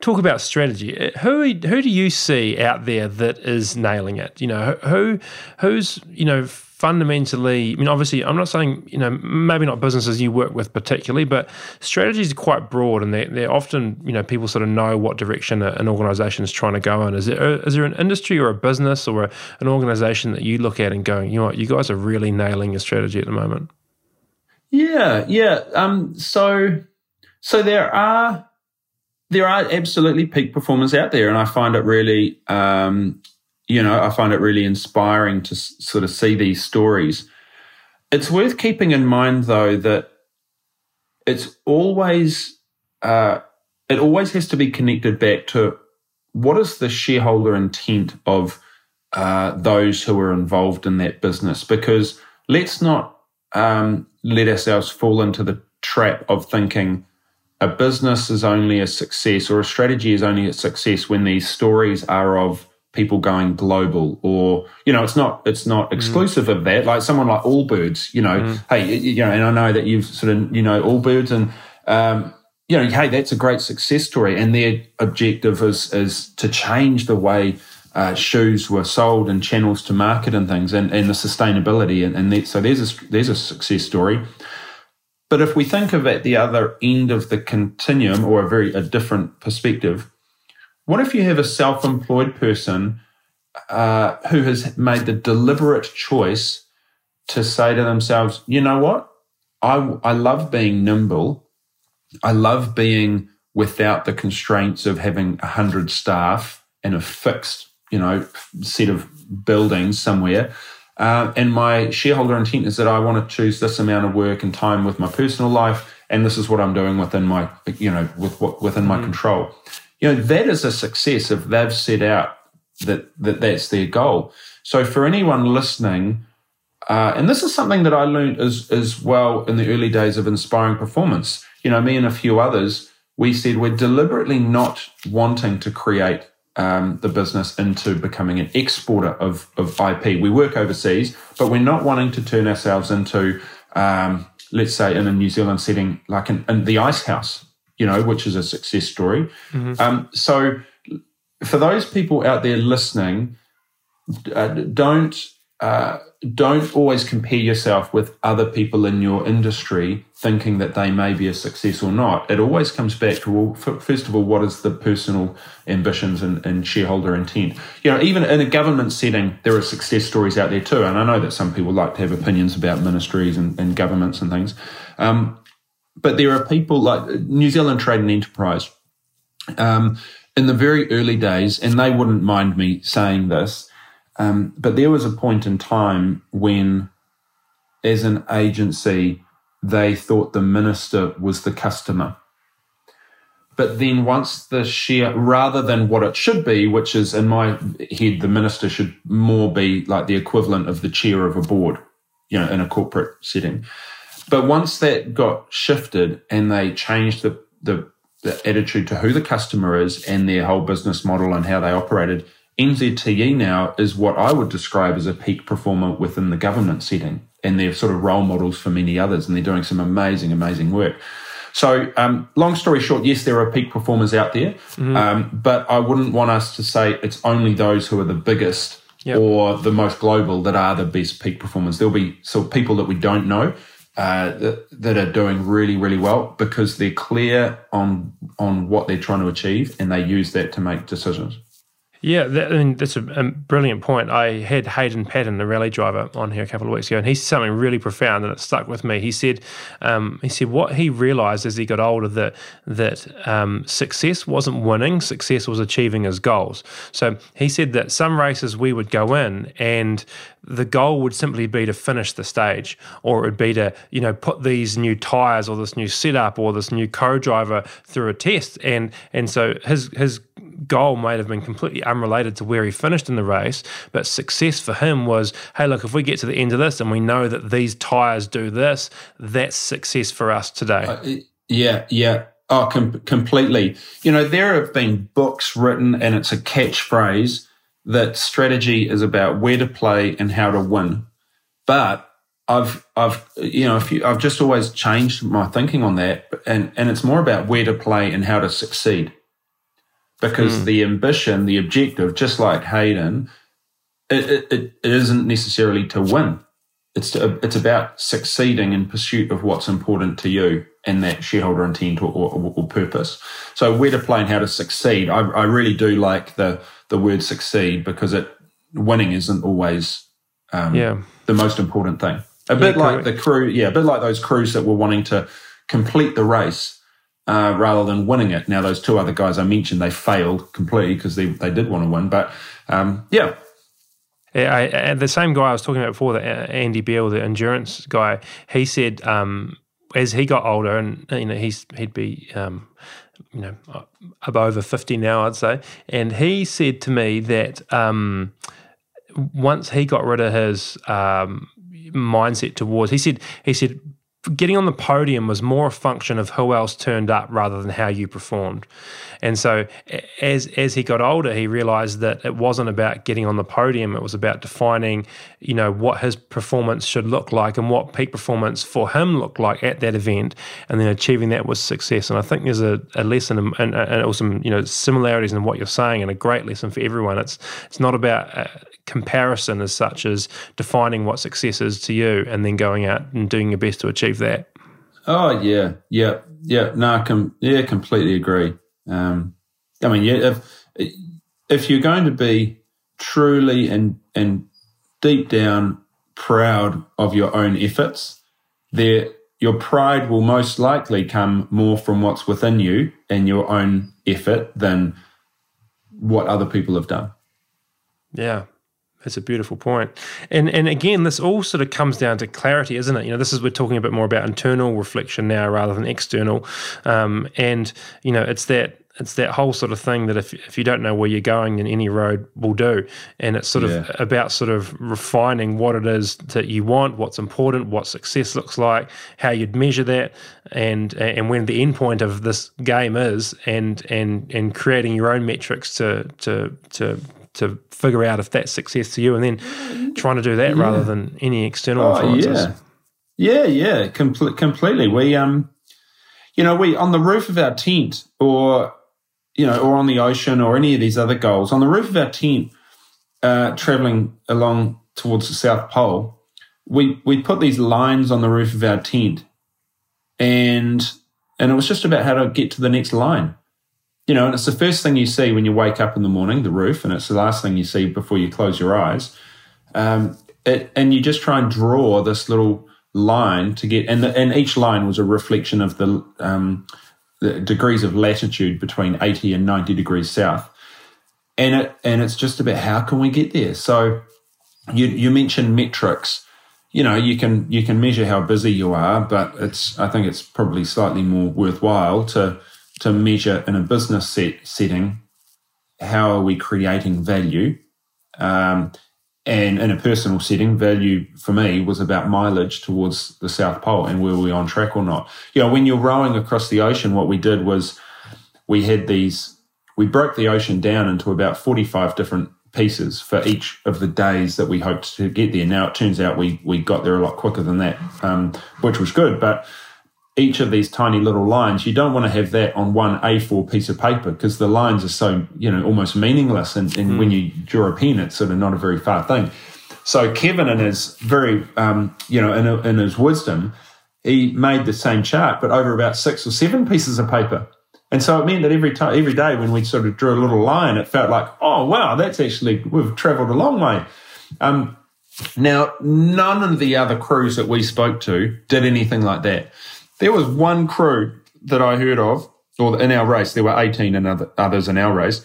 talk about strategy, who who do you see out there that is nailing it? You know, who who's, you know, fundamentally, I mean, obviously, I'm not saying, you know, maybe not businesses you work with particularly, but strategies are quite broad, and they, they're often, you know, people sort of know what direction an organisation is trying to go in. Is there, is there an industry or a business or a, an organisation that you look at and going, you know what, you guys are really nailing your strategy at the moment? Yeah, yeah. Um, so, so there are, there are absolutely peak performers out there, and I find it really, um, you know, I find it really inspiring to s- sort of see these stories. It's worth keeping in mind, though, that it's always, uh, it always has to be connected back to what is the shareholder intent of uh, those who are involved in that business. Because let's not um, let ourselves fall into the trap of thinking a business is only a success or a strategy is only a success when these stories are of people going global, or, you know, it's not it's not exclusive mm. of that. Like someone like Allbirds, you know, mm. hey, you know, and I know that you've sort of, you know, Allbirds, and um, you know, hey, that's a great success story, and their objective is is to change the way uh, shoes were sold and channels to market and things, and, and the sustainability, and, and that, so there's a there's a success story. But if we think of at the other end of the continuum, or a very a different perspective. What if you have a self-employed person uh, who has made the deliberate choice to say to themselves, you know what, I, I love being nimble. I love being without the constraints of having one hundred staff and a fixed, you know, set of buildings somewhere. Uh, and my shareholder intent is that I want to choose this amount of work and time with my personal life, and this is what I'm doing within my, you know, with what within my mm. control. You know, that is a success if they've set out that, that that's their goal. So for anyone listening, uh, and this is something that I learned as, as well in the early days of Inspiring Performance, you know, me and a few others, we said we're deliberately not wanting to create um, the business into becoming an exporter of, of I P. We work overseas, but we're not wanting to turn ourselves into, um, let's say, in a New Zealand setting, like in, in the Ice House, you know, which is a success story. Mm-hmm. Um, so for those people out there listening, uh, don't uh, don't always compare yourself with other people in your industry thinking that they may be a success or not. It always comes back to, well, first of all, what is the personal ambitions and, and shareholder intent? You know, even in a government setting, there are success stories out there too. And I know that some people like to have opinions about ministries and, and governments and things. Um But there are people like New Zealand Trade and Enterprise um, in the very early days, and they wouldn't mind me saying this, um, but there was a point in time when, as an agency, they thought the minister was the customer. But then once the share, rather than what it should be, which is in my head, the minister should more be like the equivalent of the chair of a board, you know, in a corporate setting. But once that got shifted and they changed the, the, the attitude to who the customer is and their whole business model and how they operated, N Z T E now is what I would describe as a peak performer within the government setting. And they're sort of role models for many others, and they're doing some amazing, amazing work. So um, long story short, yes, there are peak performers out there, mm-hmm. um, but I wouldn't want us to say it's only those who are the biggest yep. or the most global that are the best peak performers. There'll be sort of people that we don't know. Uh, that, that are doing really, really well because they're clear on on what they're trying to achieve, and they use that to make decisions. Yeah, that, and that's a, a brilliant point. I had Hayden Patton, the rally driver, on here a couple of weeks ago, and he said something really profound and it stuck with me. He said, um, he said what he realised as he got older that that um, success wasn't winning, success was achieving his goals. So he said that some races we would go in and the goal would simply be to finish the stage, or it would be to, you know, put these new tyres or this new setup or this new co-driver through a test, and and so his his goal might have been completely unrelated to where he finished in the race, but success for him was, hey, look, if we get to the end of this and we know that these tyres do this, that's success for us today. Uh, yeah, yeah. Oh, com- completely. You know, there have been books written, and it's a catchphrase that strategy is about where to play and how to win. But I've, I've, you know, if you, I've just always changed my thinking on that, and and it's more about where to play and how to succeed. Because mm. the ambition, the objective, just like Hayden, it, it, it isn't necessarily to win. It's to, it's about succeeding in pursuit of what's important to you and that shareholder intent or, or, or purpose. So where to play and how to succeed. I, I really do like the the word succeed, because it winning isn't always um, yeah. the most important thing. A bit yeah, like correct. the crew, yeah, a bit like those crews that were wanting to complete the race. Uh, rather than winning it. Now, those two other guys I mentioned, they failed completely because they, they did want to win. But, um, yeah. yeah I, I, the same guy I was talking about before, the, uh, Andy Beale, the endurance guy, he said um, as he got older, and you know, he's, he'd be um, you know, above over fifty now, I'd say, and he said to me that um, once he got rid of his um, mindset towards, he said, he said, getting on the podium was more a function of who else turned up rather than how you performed. And so as as he got older, he realized that it wasn't about getting on the podium, it was about defining, you know, what his performance should look like and what peak performance for him looked like at that event, and then achieving that was success. And I think there's a, a lesson and also some, you know, similarities in what you're saying, and a great lesson for everyone. It's it's not about uh, comparison as such as defining what success is to you and then going out and doing your best to achieve that. Oh yeah, yeah, yeah. No, com- yeah, completely agree. Um, I mean, yeah, if if you're going to be truly and and deep down proud of your own efforts, there your pride will most likely come more from what's within you and your own effort than what other people have done. Yeah. That's a beautiful point. And and again, this all sort of comes down to clarity, isn't it? You know, this is, we're talking a bit more about internal reflection now rather than external. Um, and, you know, it's that it's that whole sort of thing that if if you don't know where you're going, then any road will do. And it's sort yeah. of about sort of refining what it is that you want, what's important, what success looks like, how you'd measure that, and and when the end point of this game is, and and and creating your own metrics to to to to figure out if that's success to you, and then trying to do that yeah. rather than any external oh, influences. Yeah, yeah, yeah. Com- completely. We, um, you know, we on the roof of our tent, or, you know, or on the ocean, or any of these other goals, on the roof of our tent, uh, traveling along towards the South Pole, we, we put these lines on the roof of our tent, and and it was just about how to get to the next line. You know, and it's the first thing you see when you wake up in the morning, the roof, and it's the last thing you see before you close your eyes. Um, it, and you just try and draw this little line to get, and, the, and each line was a reflection of the, um, the degrees of latitude between eighty and ninety degrees south. And it and it's just about how can we get there. So you you mentioned metrics. You know, you can you can measure how busy you are, but it's I think it's probably slightly more worthwhile to. to measure in a business set, setting, how are we creating value? Um, and in a personal setting, value for me was about mileage towards the South Pole and were we on track or not. You know, when you're rowing across the ocean, what we did was we had these, we broke the ocean down into about forty-five different pieces for each of the days that we hoped to get there. Now, it turns out we we got there a lot quicker than that, um, which was good, but each of these tiny little lines, you don't want to have that on one A four piece of paper because the lines are so, you know, almost meaningless. And, and mm. when you draw a pen, it's sort of not a very far thing. So Kevin, in his very, um, you know, in, in his wisdom, he made the same chart, but over about six or seven pieces of paper. And so it meant that every time, every day when we sort of drew a little line, it felt like, oh, wow, that's actually, we've travelled a long way. Um, now, none of the other crews that we spoke to did anything like that. There was one crew that I heard of, or in our race, there were eighteen and other, others in our race.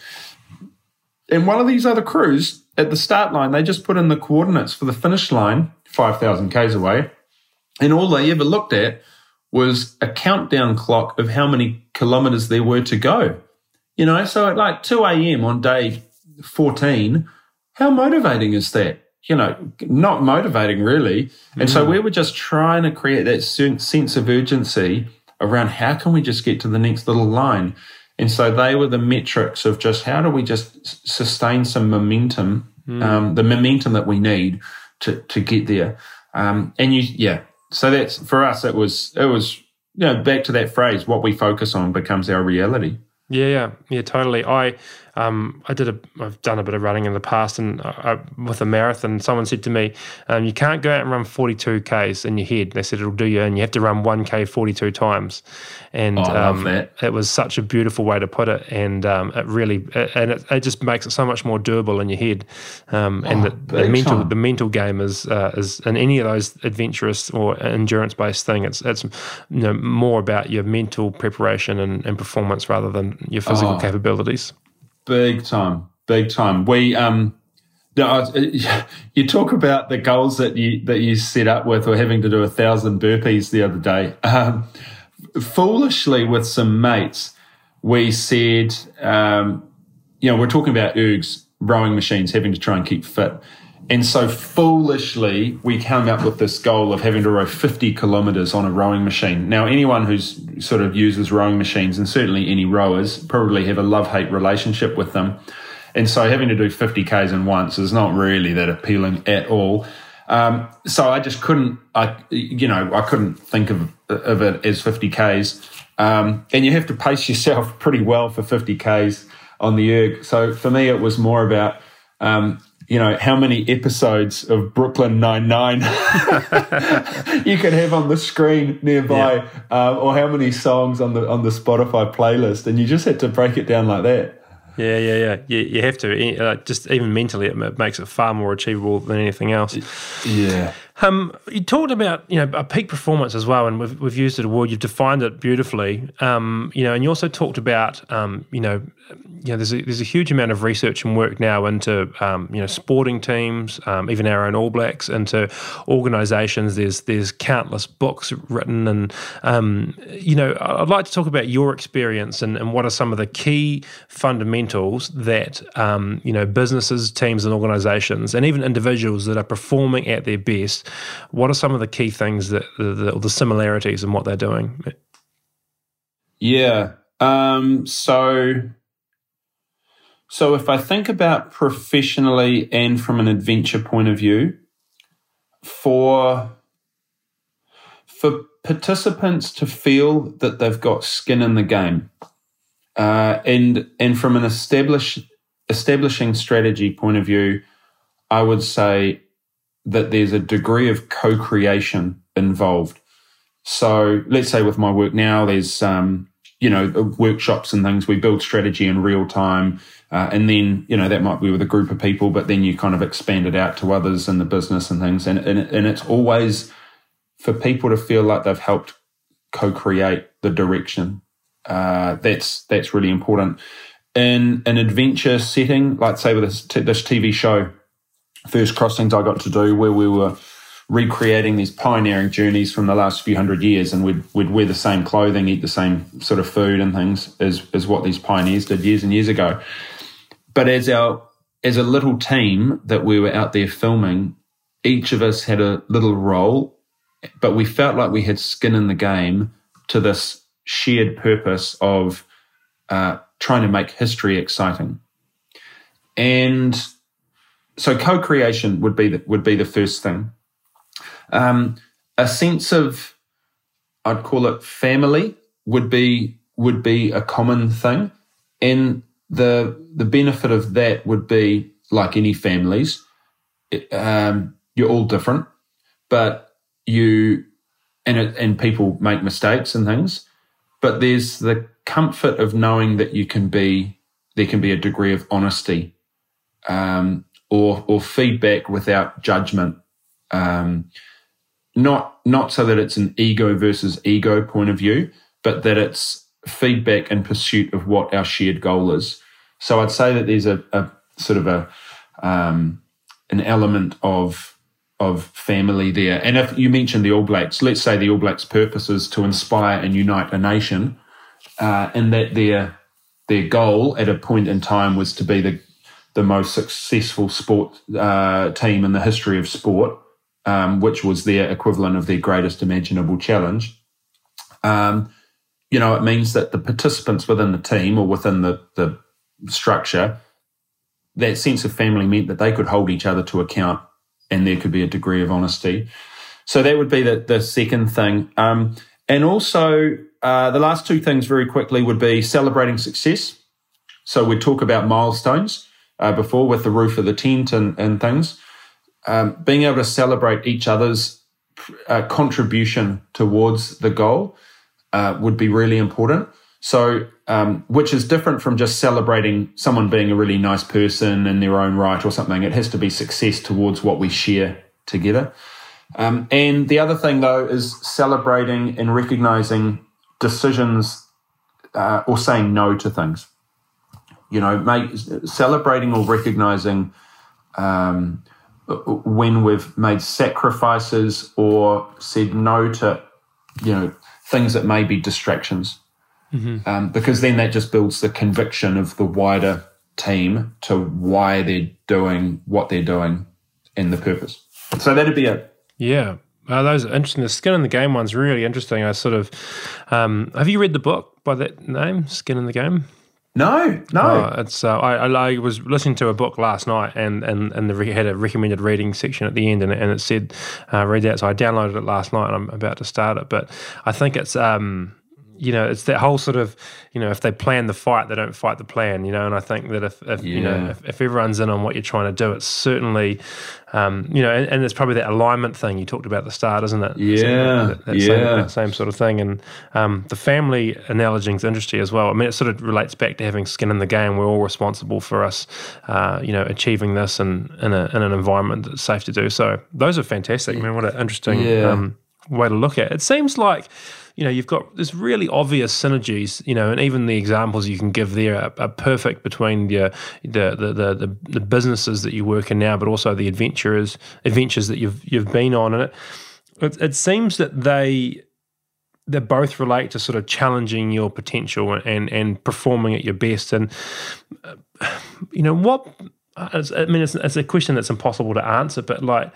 And one of these other crews, at the start line, they just put in the coordinates for the finish line, five thousand kays away, and all they ever looked at was a countdown clock of how many kilometres there were to go. You know, so at like two a.m. on day fourteen, how motivating is that? You know, not motivating really. And mm. so we were just trying to create that sense of urgency around how can we just get to the next little line. And so they were the metrics of just how do we just sustain some momentum, mm. um, the momentum that we need to to get there. Um, and you, yeah. So that's, for us, it was, it was, you know, back to that phrase, what we focus on becomes our reality. Yeah, yeah, yeah, totally. I, um, I did a, I've done a bit of running in the past, and I, with a marathon, someone said to me, um, you can't go out and run forty-two kays in your head. They said it'll do you, and you have to run one k forty-two times. And oh, I um, love that. It was such a beautiful way to put it, and um, it really, it, and it, it just makes it so much more doable in your head. Um, and oh, the, the mental, time. the mental game is uh, is in any of those adventurous or endurance based thing. It's it's you know, more about your mental preparation and, and performance rather than your physical oh, capabilities. Big time, big time. We um, no, you talk about the goals that you that you set up with, or having to do a thousand burpees the other day. Um, foolishly, with some mates, we said, um, you know, we're talking about ergs, rowing machines, having to try and keep fit, and so foolishly we came up with this goal of having to row fifty kilometres on a rowing machine. Now, anyone who's sort of uses rowing machines, and certainly any rowers, probably have a love-hate relationship with them, and so having to do fifty kays in once is not really that appealing at all. Um, so I just couldn't, I you know, I couldn't think of of it as fifty kays, um, and you have to pace yourself pretty well for fifty kays on the erg. So for me, it was more about, um, you know, how many episodes of Brooklyn Nine-Nine you could have on the screen nearby, yeah. uh, or how many songs on the on the Spotify playlist, and you just had to break it down like that. Yeah, yeah, yeah. You, you have to. Uh, just even mentally, it makes it far more achievable than anything else. Yeah. Um, you talked about, you know, a peak performance as well, and we've we've used it a word. You've defined it beautifully. Um, you know, and you also talked about, um, you know, you know, there's a, there's a huge amount of research and work now into, um, you know, sporting teams, um, even our own All Blacks, into organisations. There's there's countless books written, and um, you know, I'd like to talk about your experience and, and what are some of the key fundamentals that um, you know, businesses, teams, and organisations, and even individuals that are performing at their best. What are some of the key things that the, the similarities in what they're doing? Yeah. Um, so, so if I think about professionally and from an adventure point of view, for for participants to feel that they've got skin in the game, uh, and and from an establish establishing strategy point of view, I would say that there's a degree of co-creation involved. So let's say with my work now, there's, um, you know, workshops and things. We build strategy in real time, uh, and then, you know, that might be with a group of people, but then you kind of expand it out to others in the business and things. And, and, and it's always for people to feel like they've helped co-create the direction. Uh, that's that's really important. In an adventure setting, like say with this, t- this T V show, First Crossings, I got to do, where we were recreating these pioneering journeys from the last few hundred years, and we'd we'd wear the same clothing, eat the same sort of food and things as as what these pioneers did years and years ago. But as our as a little team that we were out there filming, each of us had a little role, but we felt like we had skin in the game to this shared purpose of uh, trying to make history exciting. And so co-creation would be the, would be the first thing. Um, a sense of, I'd call it family, would be would be a common thing, and the the benefit of that would be, like any families, it, um, you're all different, but you and it, and people make mistakes and things, But there's the comfort of knowing that you can be, there can be a degree of honesty um, or or feedback without judgment. Um, not not so that it's an ego versus ego point of view, but that it's feedback in pursuit of what our shared goal is. So I'd say that there's a, a sort of a um, an element of of family there. And if you mentioned the All Blacks, let's say the All Blacks' purpose is to inspire and unite a nation, uh, and that their their goal at a point in time was to be the the most successful sport uh, team in the history of sport, um, which was their equivalent of their greatest imaginable challenge. Um, you know, it means that the participants within the team or within the, the structure, that sense of family meant that they could hold each other to account and there could be a degree of honesty. So that would be the, the second thing. Um, and also uh, the last two things very quickly would be celebrating success. So we talk about milestones uh, before with the roof of the tent and, and things. Um, being able to celebrate each other's uh, contribution towards the goal Uh, would be really important. So, um, which is different from just celebrating someone being a really nice person in their own right or something. It has to be success towards what we share together. Um, and the other thing, though, is celebrating and recognising decisions uh, or saying no to things. You know, make, celebrating or recognising um, when we've made sacrifices or said no to, you know, things that may be distractions, mm-hmm. um, because then that just builds the conviction of the wider team to why they're doing what they're doing and the purpose. So that'd be it. Yeah. Uh, those are interesting. The Skin in the Game one's really interesting. I sort of, um, have you read the book by that name, Skin in the Game? No, no. Uh, it's uh, I, I, I was listening to a book last night, and and and the re- had a recommended reading section at the end, and and it said uh, read that. So I downloaded it last night, and I'm about to start it. But I think it's um you know it's that whole sort of you know if they plan the fight, they don't fight the plan. You know, and I think that if, if yeah. you know if, if everyone's in on what you're trying to do, it's certainly um you know and, and it's probably that alignment thing you talked about at the start, isn't it? Yeah, that, that, that yeah, same, that same sort of thing. And um the family analogy is interesting as well. I mean, it sort of relates back to having skin in the game. We're all responsible for us, uh, you know, achieving this and in, in, in an environment that's safe to do so. Those are fantastic. I mean, what an interesting yeah. um, way to look at it. It seems like. You know, you've got there's really obvious synergies, you know, and even the examples you can give there are, are perfect between the, the the the the businesses that you work in now, but also the adventures adventures that you've you've been on. And it it, it seems that they they both relate to sort of challenging your potential and and performing at your best. And you know what? I mean, it's, it's a question that's impossible to answer, but like.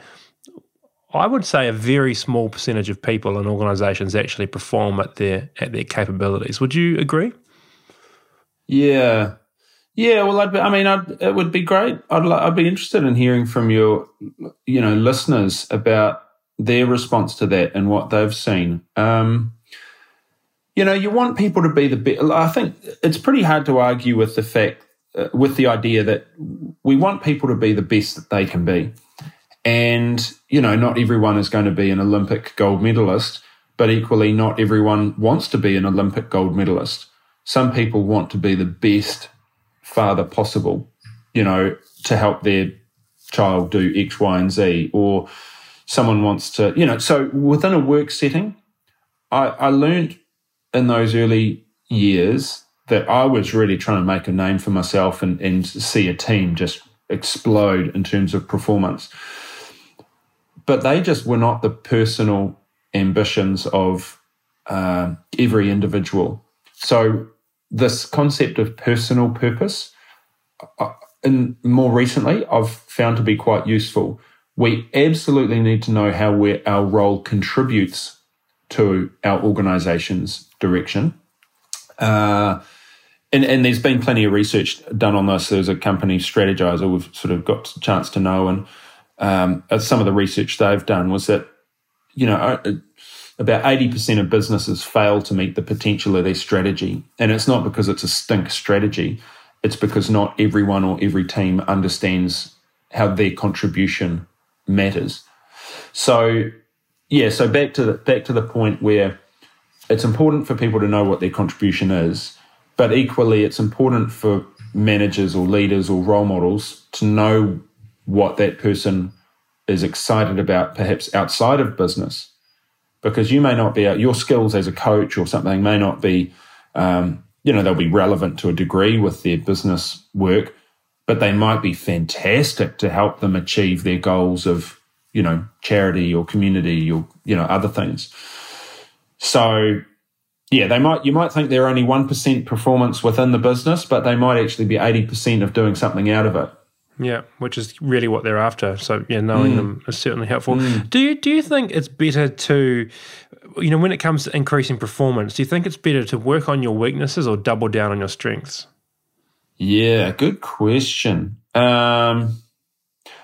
I would say a very small percentage of people and organisations actually perform at their at their capabilities. Would you agree? Yeah, yeah. Well, I'd be, I mean, I'd, it would be great. I'd I'd be interested in hearing from your, you know, listeners about their response to that and what they've seen. Um, you know, you want people to be the best. I think it's pretty hard to argue with the fact, uh, with the idea that we want people to be the best that they can be. And, you know, not everyone is going to be an Olympic gold medalist, but equally not everyone wants to be an Olympic gold medalist. Some people want to be the best father possible, you know, to help their child do X, Y, and Z, or someone wants to, you know. So within a work setting, I, I learned in those early years that I was really trying to make a name for myself and, and see a team just explode in terms of performance. But they just were not the personal ambitions of uh, every individual. So this concept of personal purpose, uh, and more recently, I've found to be quite useful. We absolutely need to know how we, our role contributes to our organisation's direction. Uh, and, and there's been plenty of research done on this. There's a company, Strategyzer, we've sort of got a chance to know, and Um, some of the research they've done was that, you know, about eighty percent of businesses fail to meet the potential of their strategy. And it's not because it's a stink strategy. It's because not everyone or every team understands how their contribution matters. So, yeah, so back to the, back to the point where it's important for people to know what their contribution is, but equally it's important for managers or leaders or role models to know what that person is excited about, perhaps outside of business, because you may not be, your skills as a coach or something may not be, um, you know, they'll be relevant to a degree with their business work, but they might be fantastic to help them achieve their goals of, you know, charity or community or, you know, other things. So yeah, they might, you might think they're only one percent performance within the business, but they might actually be eighty percent of doing something out of it. Yeah, which is really what they're after. So yeah, knowing mm. them is certainly helpful. Mm. Do you do you think it's better to, you know, when it comes to increasing performance, do you think it's better to work on your weaknesses or double down on your strengths? Yeah, good question. Um,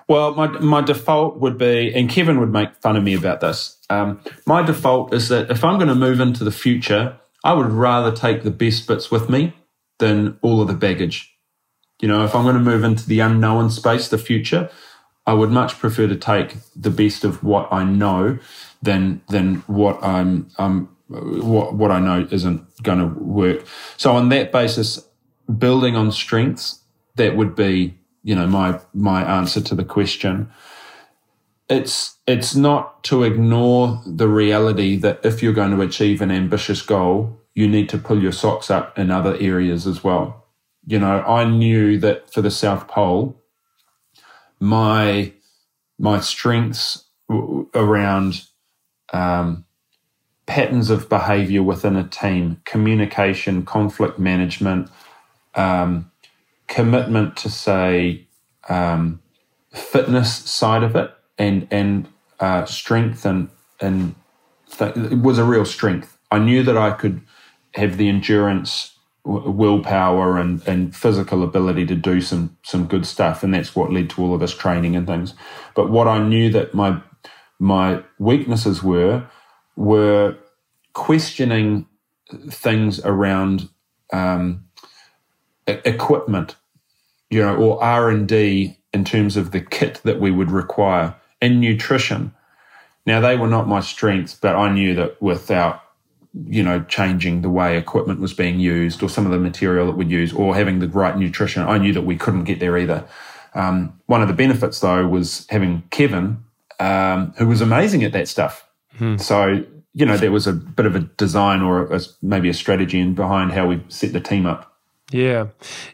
well, my my default would be, and Kevin would make fun of me about this, um, my default is that if I'm going to move into the future, I would rather take the best bits with me than all of the baggage. You know, if I'm going to move into the unknown space, the future, I would much prefer to take the best of what I know than than what I'm um what what I know isn't going to work. So on that basis, building on strengths, that would be, you know, my my answer to the question. It's it's not to ignore the reality that if you're going to achieve an ambitious goal, you need to pull your socks up in other areas as well. You know, I knew that for the South Pole, my my strengths around um, patterns of behaviour within a team, communication, conflict management, um, commitment to, say, um, fitness side of it, and and uh, strength and and th- it was a real strength. I knew that I could have the endurance, willpower and, and physical ability to do some some good stuff, and that's what led to all of this training and things. But what I knew that my my weaknesses were were questioning things around um, equipment, you know, or R and D in terms of the kit that we would require, and nutrition. Now, they were not my strengths, but I knew that without, you know, changing the way equipment was being used or some of the material that we'd use or having the right nutrition, I knew that we couldn't get there either. Um, one of the benefits, though, was having Kevin, um, who was amazing at that stuff. Hmm. So, you know, there was a bit of a design or a, maybe a strategy in behind how we set the team up. Yeah,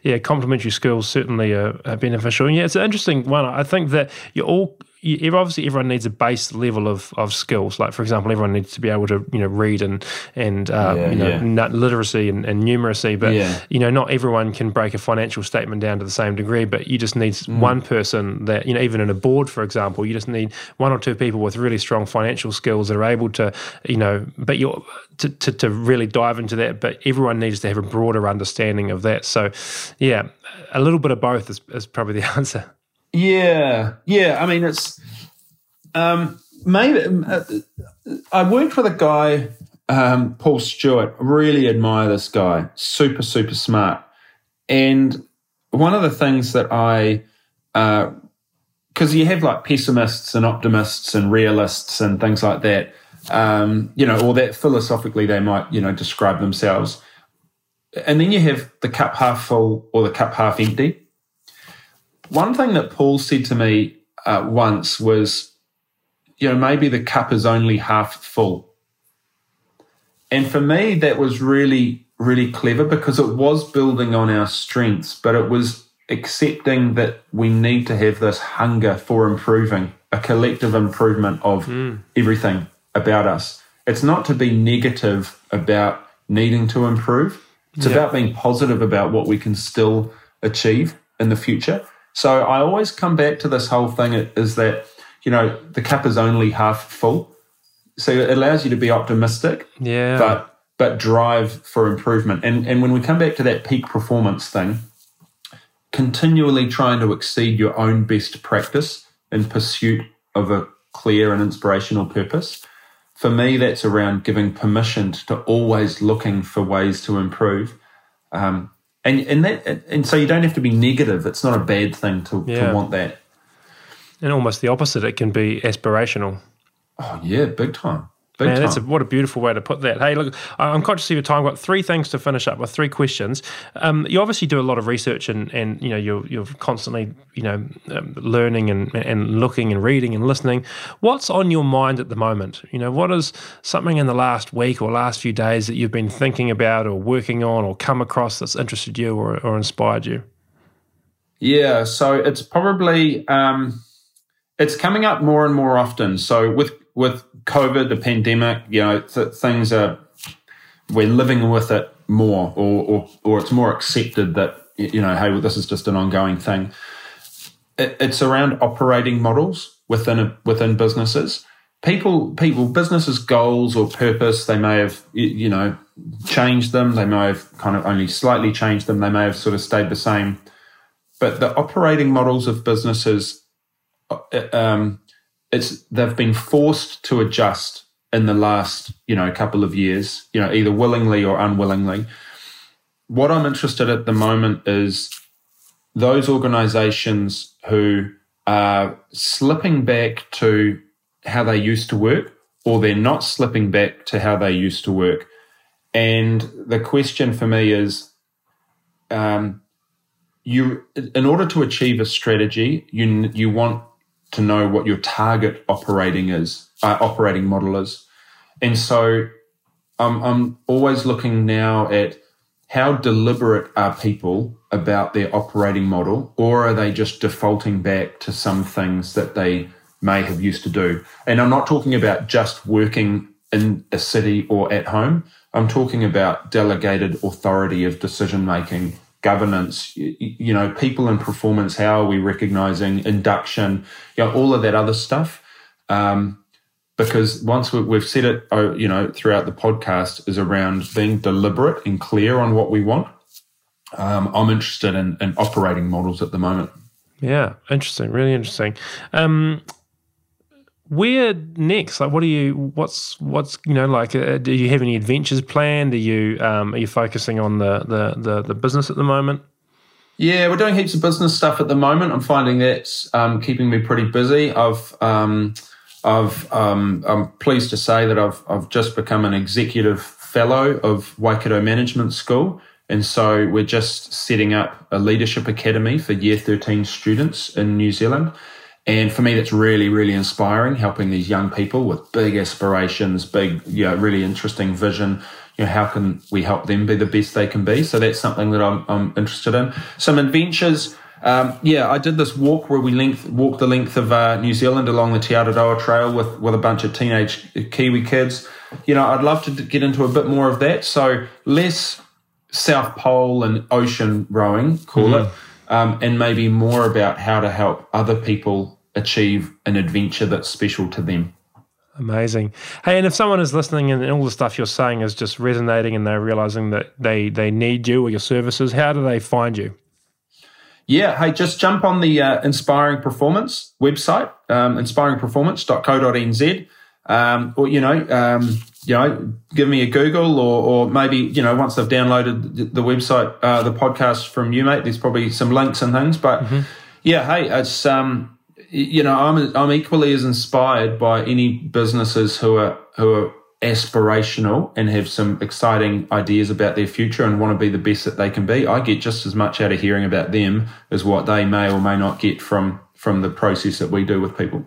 yeah, complementary skills certainly are, are beneficial. And yeah, it's an interesting one. I think that you're all... You, obviously, everyone needs a base level of, of skills. Like, for example, everyone needs to be able to, you know, read and and uh, yeah, you know yeah. literacy and, and numeracy. But yeah. you know, not everyone can break a financial statement down to the same degree. But you just need mm. one person that, you know, even in a board, for example, you just need one or two people with really strong financial skills that are able to, you know, but you to, to to really dive into that. But everyone needs to have a broader understanding of that. So, yeah, a little bit of both is, is probably the answer. Yeah, yeah. I mean, it's um, maybe uh, I worked with a guy, um, Paul Stewart. Really admire this guy. Super, super smart. And one of the things that I, because uh, you have like pessimists and optimists and realists and things like that, um, you know, or that philosophically they might, you know, describe themselves, and then you have the cup half full or the cup half empty. One thing that Paul said to me uh, once was, you know, maybe the cup is only half full. And for me, that was really, really clever because it was building on our strengths, but it was accepting that we need to have this hunger for improving, a collective improvement of mm. everything about us. It's not to be negative about needing to improve. It's yeah. about being positive about what we can still achieve in the future. So I always come back to this whole thing is that, you know, the cup is only half full. So it allows you to be optimistic, yeah. but but drive for improvement. And and when we come back to that peak performance thing, continually trying to exceed your own best practice in pursuit of a clear and inspirational purpose, for me that's around giving permission to always looking for ways to improve. Um And and that and so you don't have to be negative. It's not a bad thing to, yeah. to want that. And almost the opposite, it can be aspirational. Oh yeah, big time. Big Man, time. That's a, what a beautiful way to put that. Hey, look, I'm conscious of your time. I've got three things to finish up with, three questions. Um, you obviously do a lot of research, and, and you know you're you're constantly you know um, learning and and looking and reading and listening. What's on your mind at the moment? You know, what is something in the last week or last few days that you've been thinking about or working on or come across that's interested you or or inspired you? Yeah, so it's probably um, it's coming up more and more often. So with With COVID, the pandemic, you know, th- things are, we're living with it more, or, or or it's more accepted that, you know, hey, well, this is just an ongoing thing. It, it's around operating models within a, within businesses. People, people, businesses' goals or purpose, they may have, you know, changed them. They may have kind of only slightly changed them. They may have sort of stayed the same. But the operating models of businesses, um, It's they've been forced to adjust in the last, you know, couple of years, you know, either willingly or unwillingly. What I'm interested at the moment is those organizations who are slipping back to how they used to work, or they're not slipping back to how they used to work. And the question for me is, um, you, in order to achieve a strategy, you you want to know what your target operating is, uh, operating model is. And so um, I'm always looking now at how deliberate are people about their operating model, or are they just defaulting back to some things that they may have used to do? And I'm not talking about just working in a city or at home. I'm talking about delegated authority of decision-making, governance, you know, people and performance, how are we recognizing induction, you know, all of that other stuff. Um, because once we, we've said it, you know, throughout the podcast, is around being deliberate and clear on what we want. Um, I'm interested in, in operating models at the moment. Yeah, interesting, really interesting. Um, Where next? Like, what do you? What's what's you know like? Uh, do you have any adventures planned? Are you um, are you focusing on the, the the the business at the moment? Yeah, we're doing heaps of business stuff at the moment. I'm finding that's um, keeping me pretty busy. I've um, I've um, I'm pleased to say that I've I've just become an executive fellow of Waikato Management School, and so we're just setting up a leadership academy for year thirteen students in New Zealand. And for me, that's really, really inspiring, helping these young people with big aspirations, big, you know, really interesting vision. You know, how can we help them be the best they can be? So that's something that I'm, I'm interested in. Some adventures. Um, yeah, I did this walk where we length, walked the length of uh, New Zealand along the Te Araroa Trail with, with a bunch of teenage Kiwi kids. You know, I'd love to get into a bit more of that. So less South Pole and ocean rowing, call mm-hmm. it. Um, and maybe more about how to help other people achieve an adventure that's special to them. Amazing. Hey, and if someone is listening and all the stuff you're saying is just resonating and they're realizing that they, they need you or your services, how do they find you? Yeah, hey, just jump on the uh, Inspiring Performance website, um, inspiring performance dot co dot n z, um, or, you know, um, you know, give me a Google, or, or maybe, you know, once they've downloaded the, the website, uh, the podcast from you, mate, there's probably some links and things. But mm-hmm. yeah, hey, it's, um, you know, I'm, I'm equally as inspired by any businesses who are, who are aspirational and have some exciting ideas about their future and want to be the best that they can be. I get just as much out of hearing about them as what they may or may not get from, from the process that we do with people.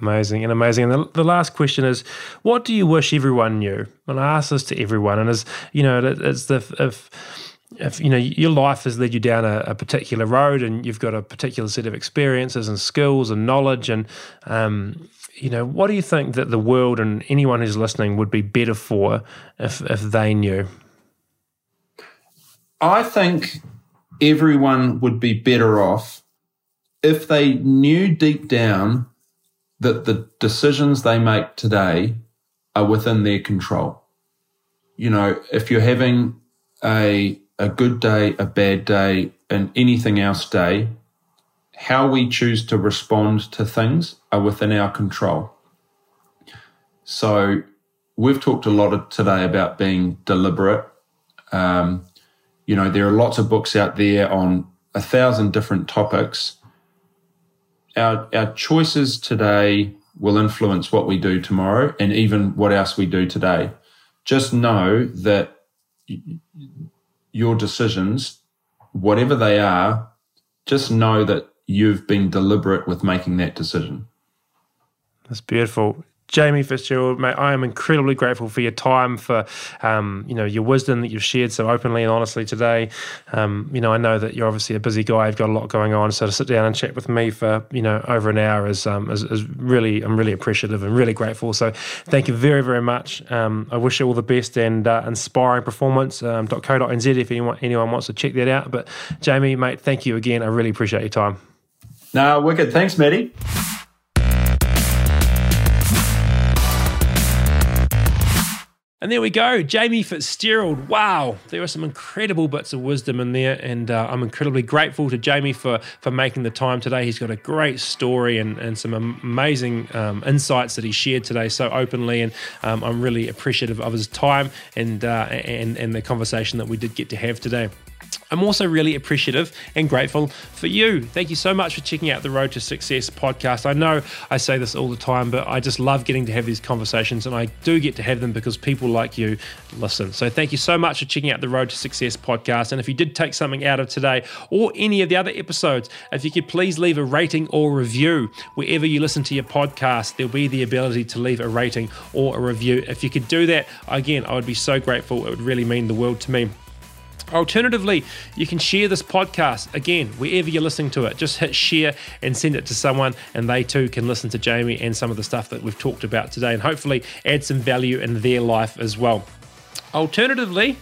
Amazing and amazing. And the, the last question is, what do you wish everyone knew? And I ask this to everyone, and is you know, it's if, if if you know your life has led you down a, a particular road, and you've got a particular set of experiences and skills and knowledge, and um, you know, what do you think that the world and anyone who's listening would be better for if if they knew? I think everyone would be better off if they knew deep down that the decisions they make today are within their control. You know, if you're having a a good day, a bad day, and anything else day, how we choose to respond to things are within our control. So we've talked a lot today about being deliberate. Um, you know, there are lots of books out there on a thousand different topics. Our, our choices today will influence what we do tomorrow and even what else we do today. Just know that your decisions, whatever they are, just know that you've been deliberate with making that decision. That's beautiful. Jamie Fitzgerald, mate, I am incredibly grateful for your time, for um, you know, your wisdom that you've shared so openly and honestly today. Um, you know, I know that you're obviously a busy guy, you've got a lot going on, so to sit down and chat with me for, you know, over an hour is um, is, is really, I'm really appreciative and really grateful. So thank you very, very much. Um, I wish you all the best, and uh, inspiring performance dot co dot n z if anyone, anyone wants to check that out. But Jamie, mate, thank you again. I really appreciate your time. No, wicked. Thanks, Matty. And there we go, Jamie Fitzgerald. Wow, there are some incredible bits of wisdom in there, and uh, I'm incredibly grateful to Jamie for for making the time today. He's got a great story and, and some amazing um, insights that he shared today so openly, and um, I'm really appreciative of his time and, uh, and and the conversation that we did get to have today. I'm also really appreciative and grateful for you. Thank you so much for checking out the Road to Success podcast. I know I say this all the time, but I just love getting to have these conversations, and I do get to have them because people like you listen. So thank you so much for checking out the Road to Success podcast. And if you did take something out of today or any of the other episodes, if you could please leave a rating or review. Wherever you listen to your podcast, there'll be the ability to leave a rating or a review. If you could do that, again, I would be so grateful. It would really mean the world to me. Alternatively, you can share this podcast again wherever you're listening to it. Just hit share and send it to someone, and they too can listen to Jamie and some of the stuff that we've talked about today, and hopefully add some value in their life as well. Alternatively,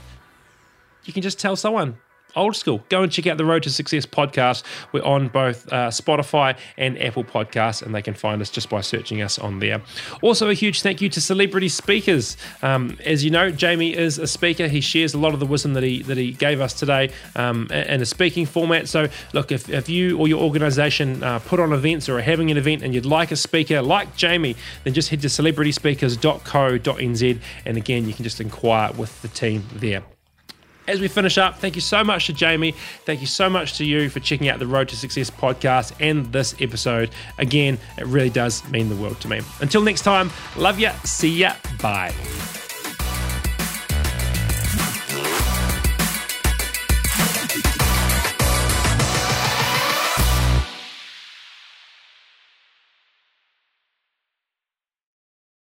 you can just tell someone. Old school, go and check out the Road to Success podcast. We're on both uh, Spotify and Apple Podcasts, and they can find us just by searching us on there. Also, a huge thank you to Celebrity Speakers. Um, as you know, Jamie is a speaker. He shares a lot of the wisdom that he that he gave us today um, in a speaking format. So, look, if, if you or your organisation uh, put on events or are having an event and you'd like a speaker like Jamie, then just head to celebrity speakers dot co dot n z, and again, you can just inquire with the team there. As we finish up, thank you so much to Jamie. Thank you so much to you for checking out the Road to Success podcast and this episode. Again, it really does mean the world to me. Until next time, love ya, see ya, bye.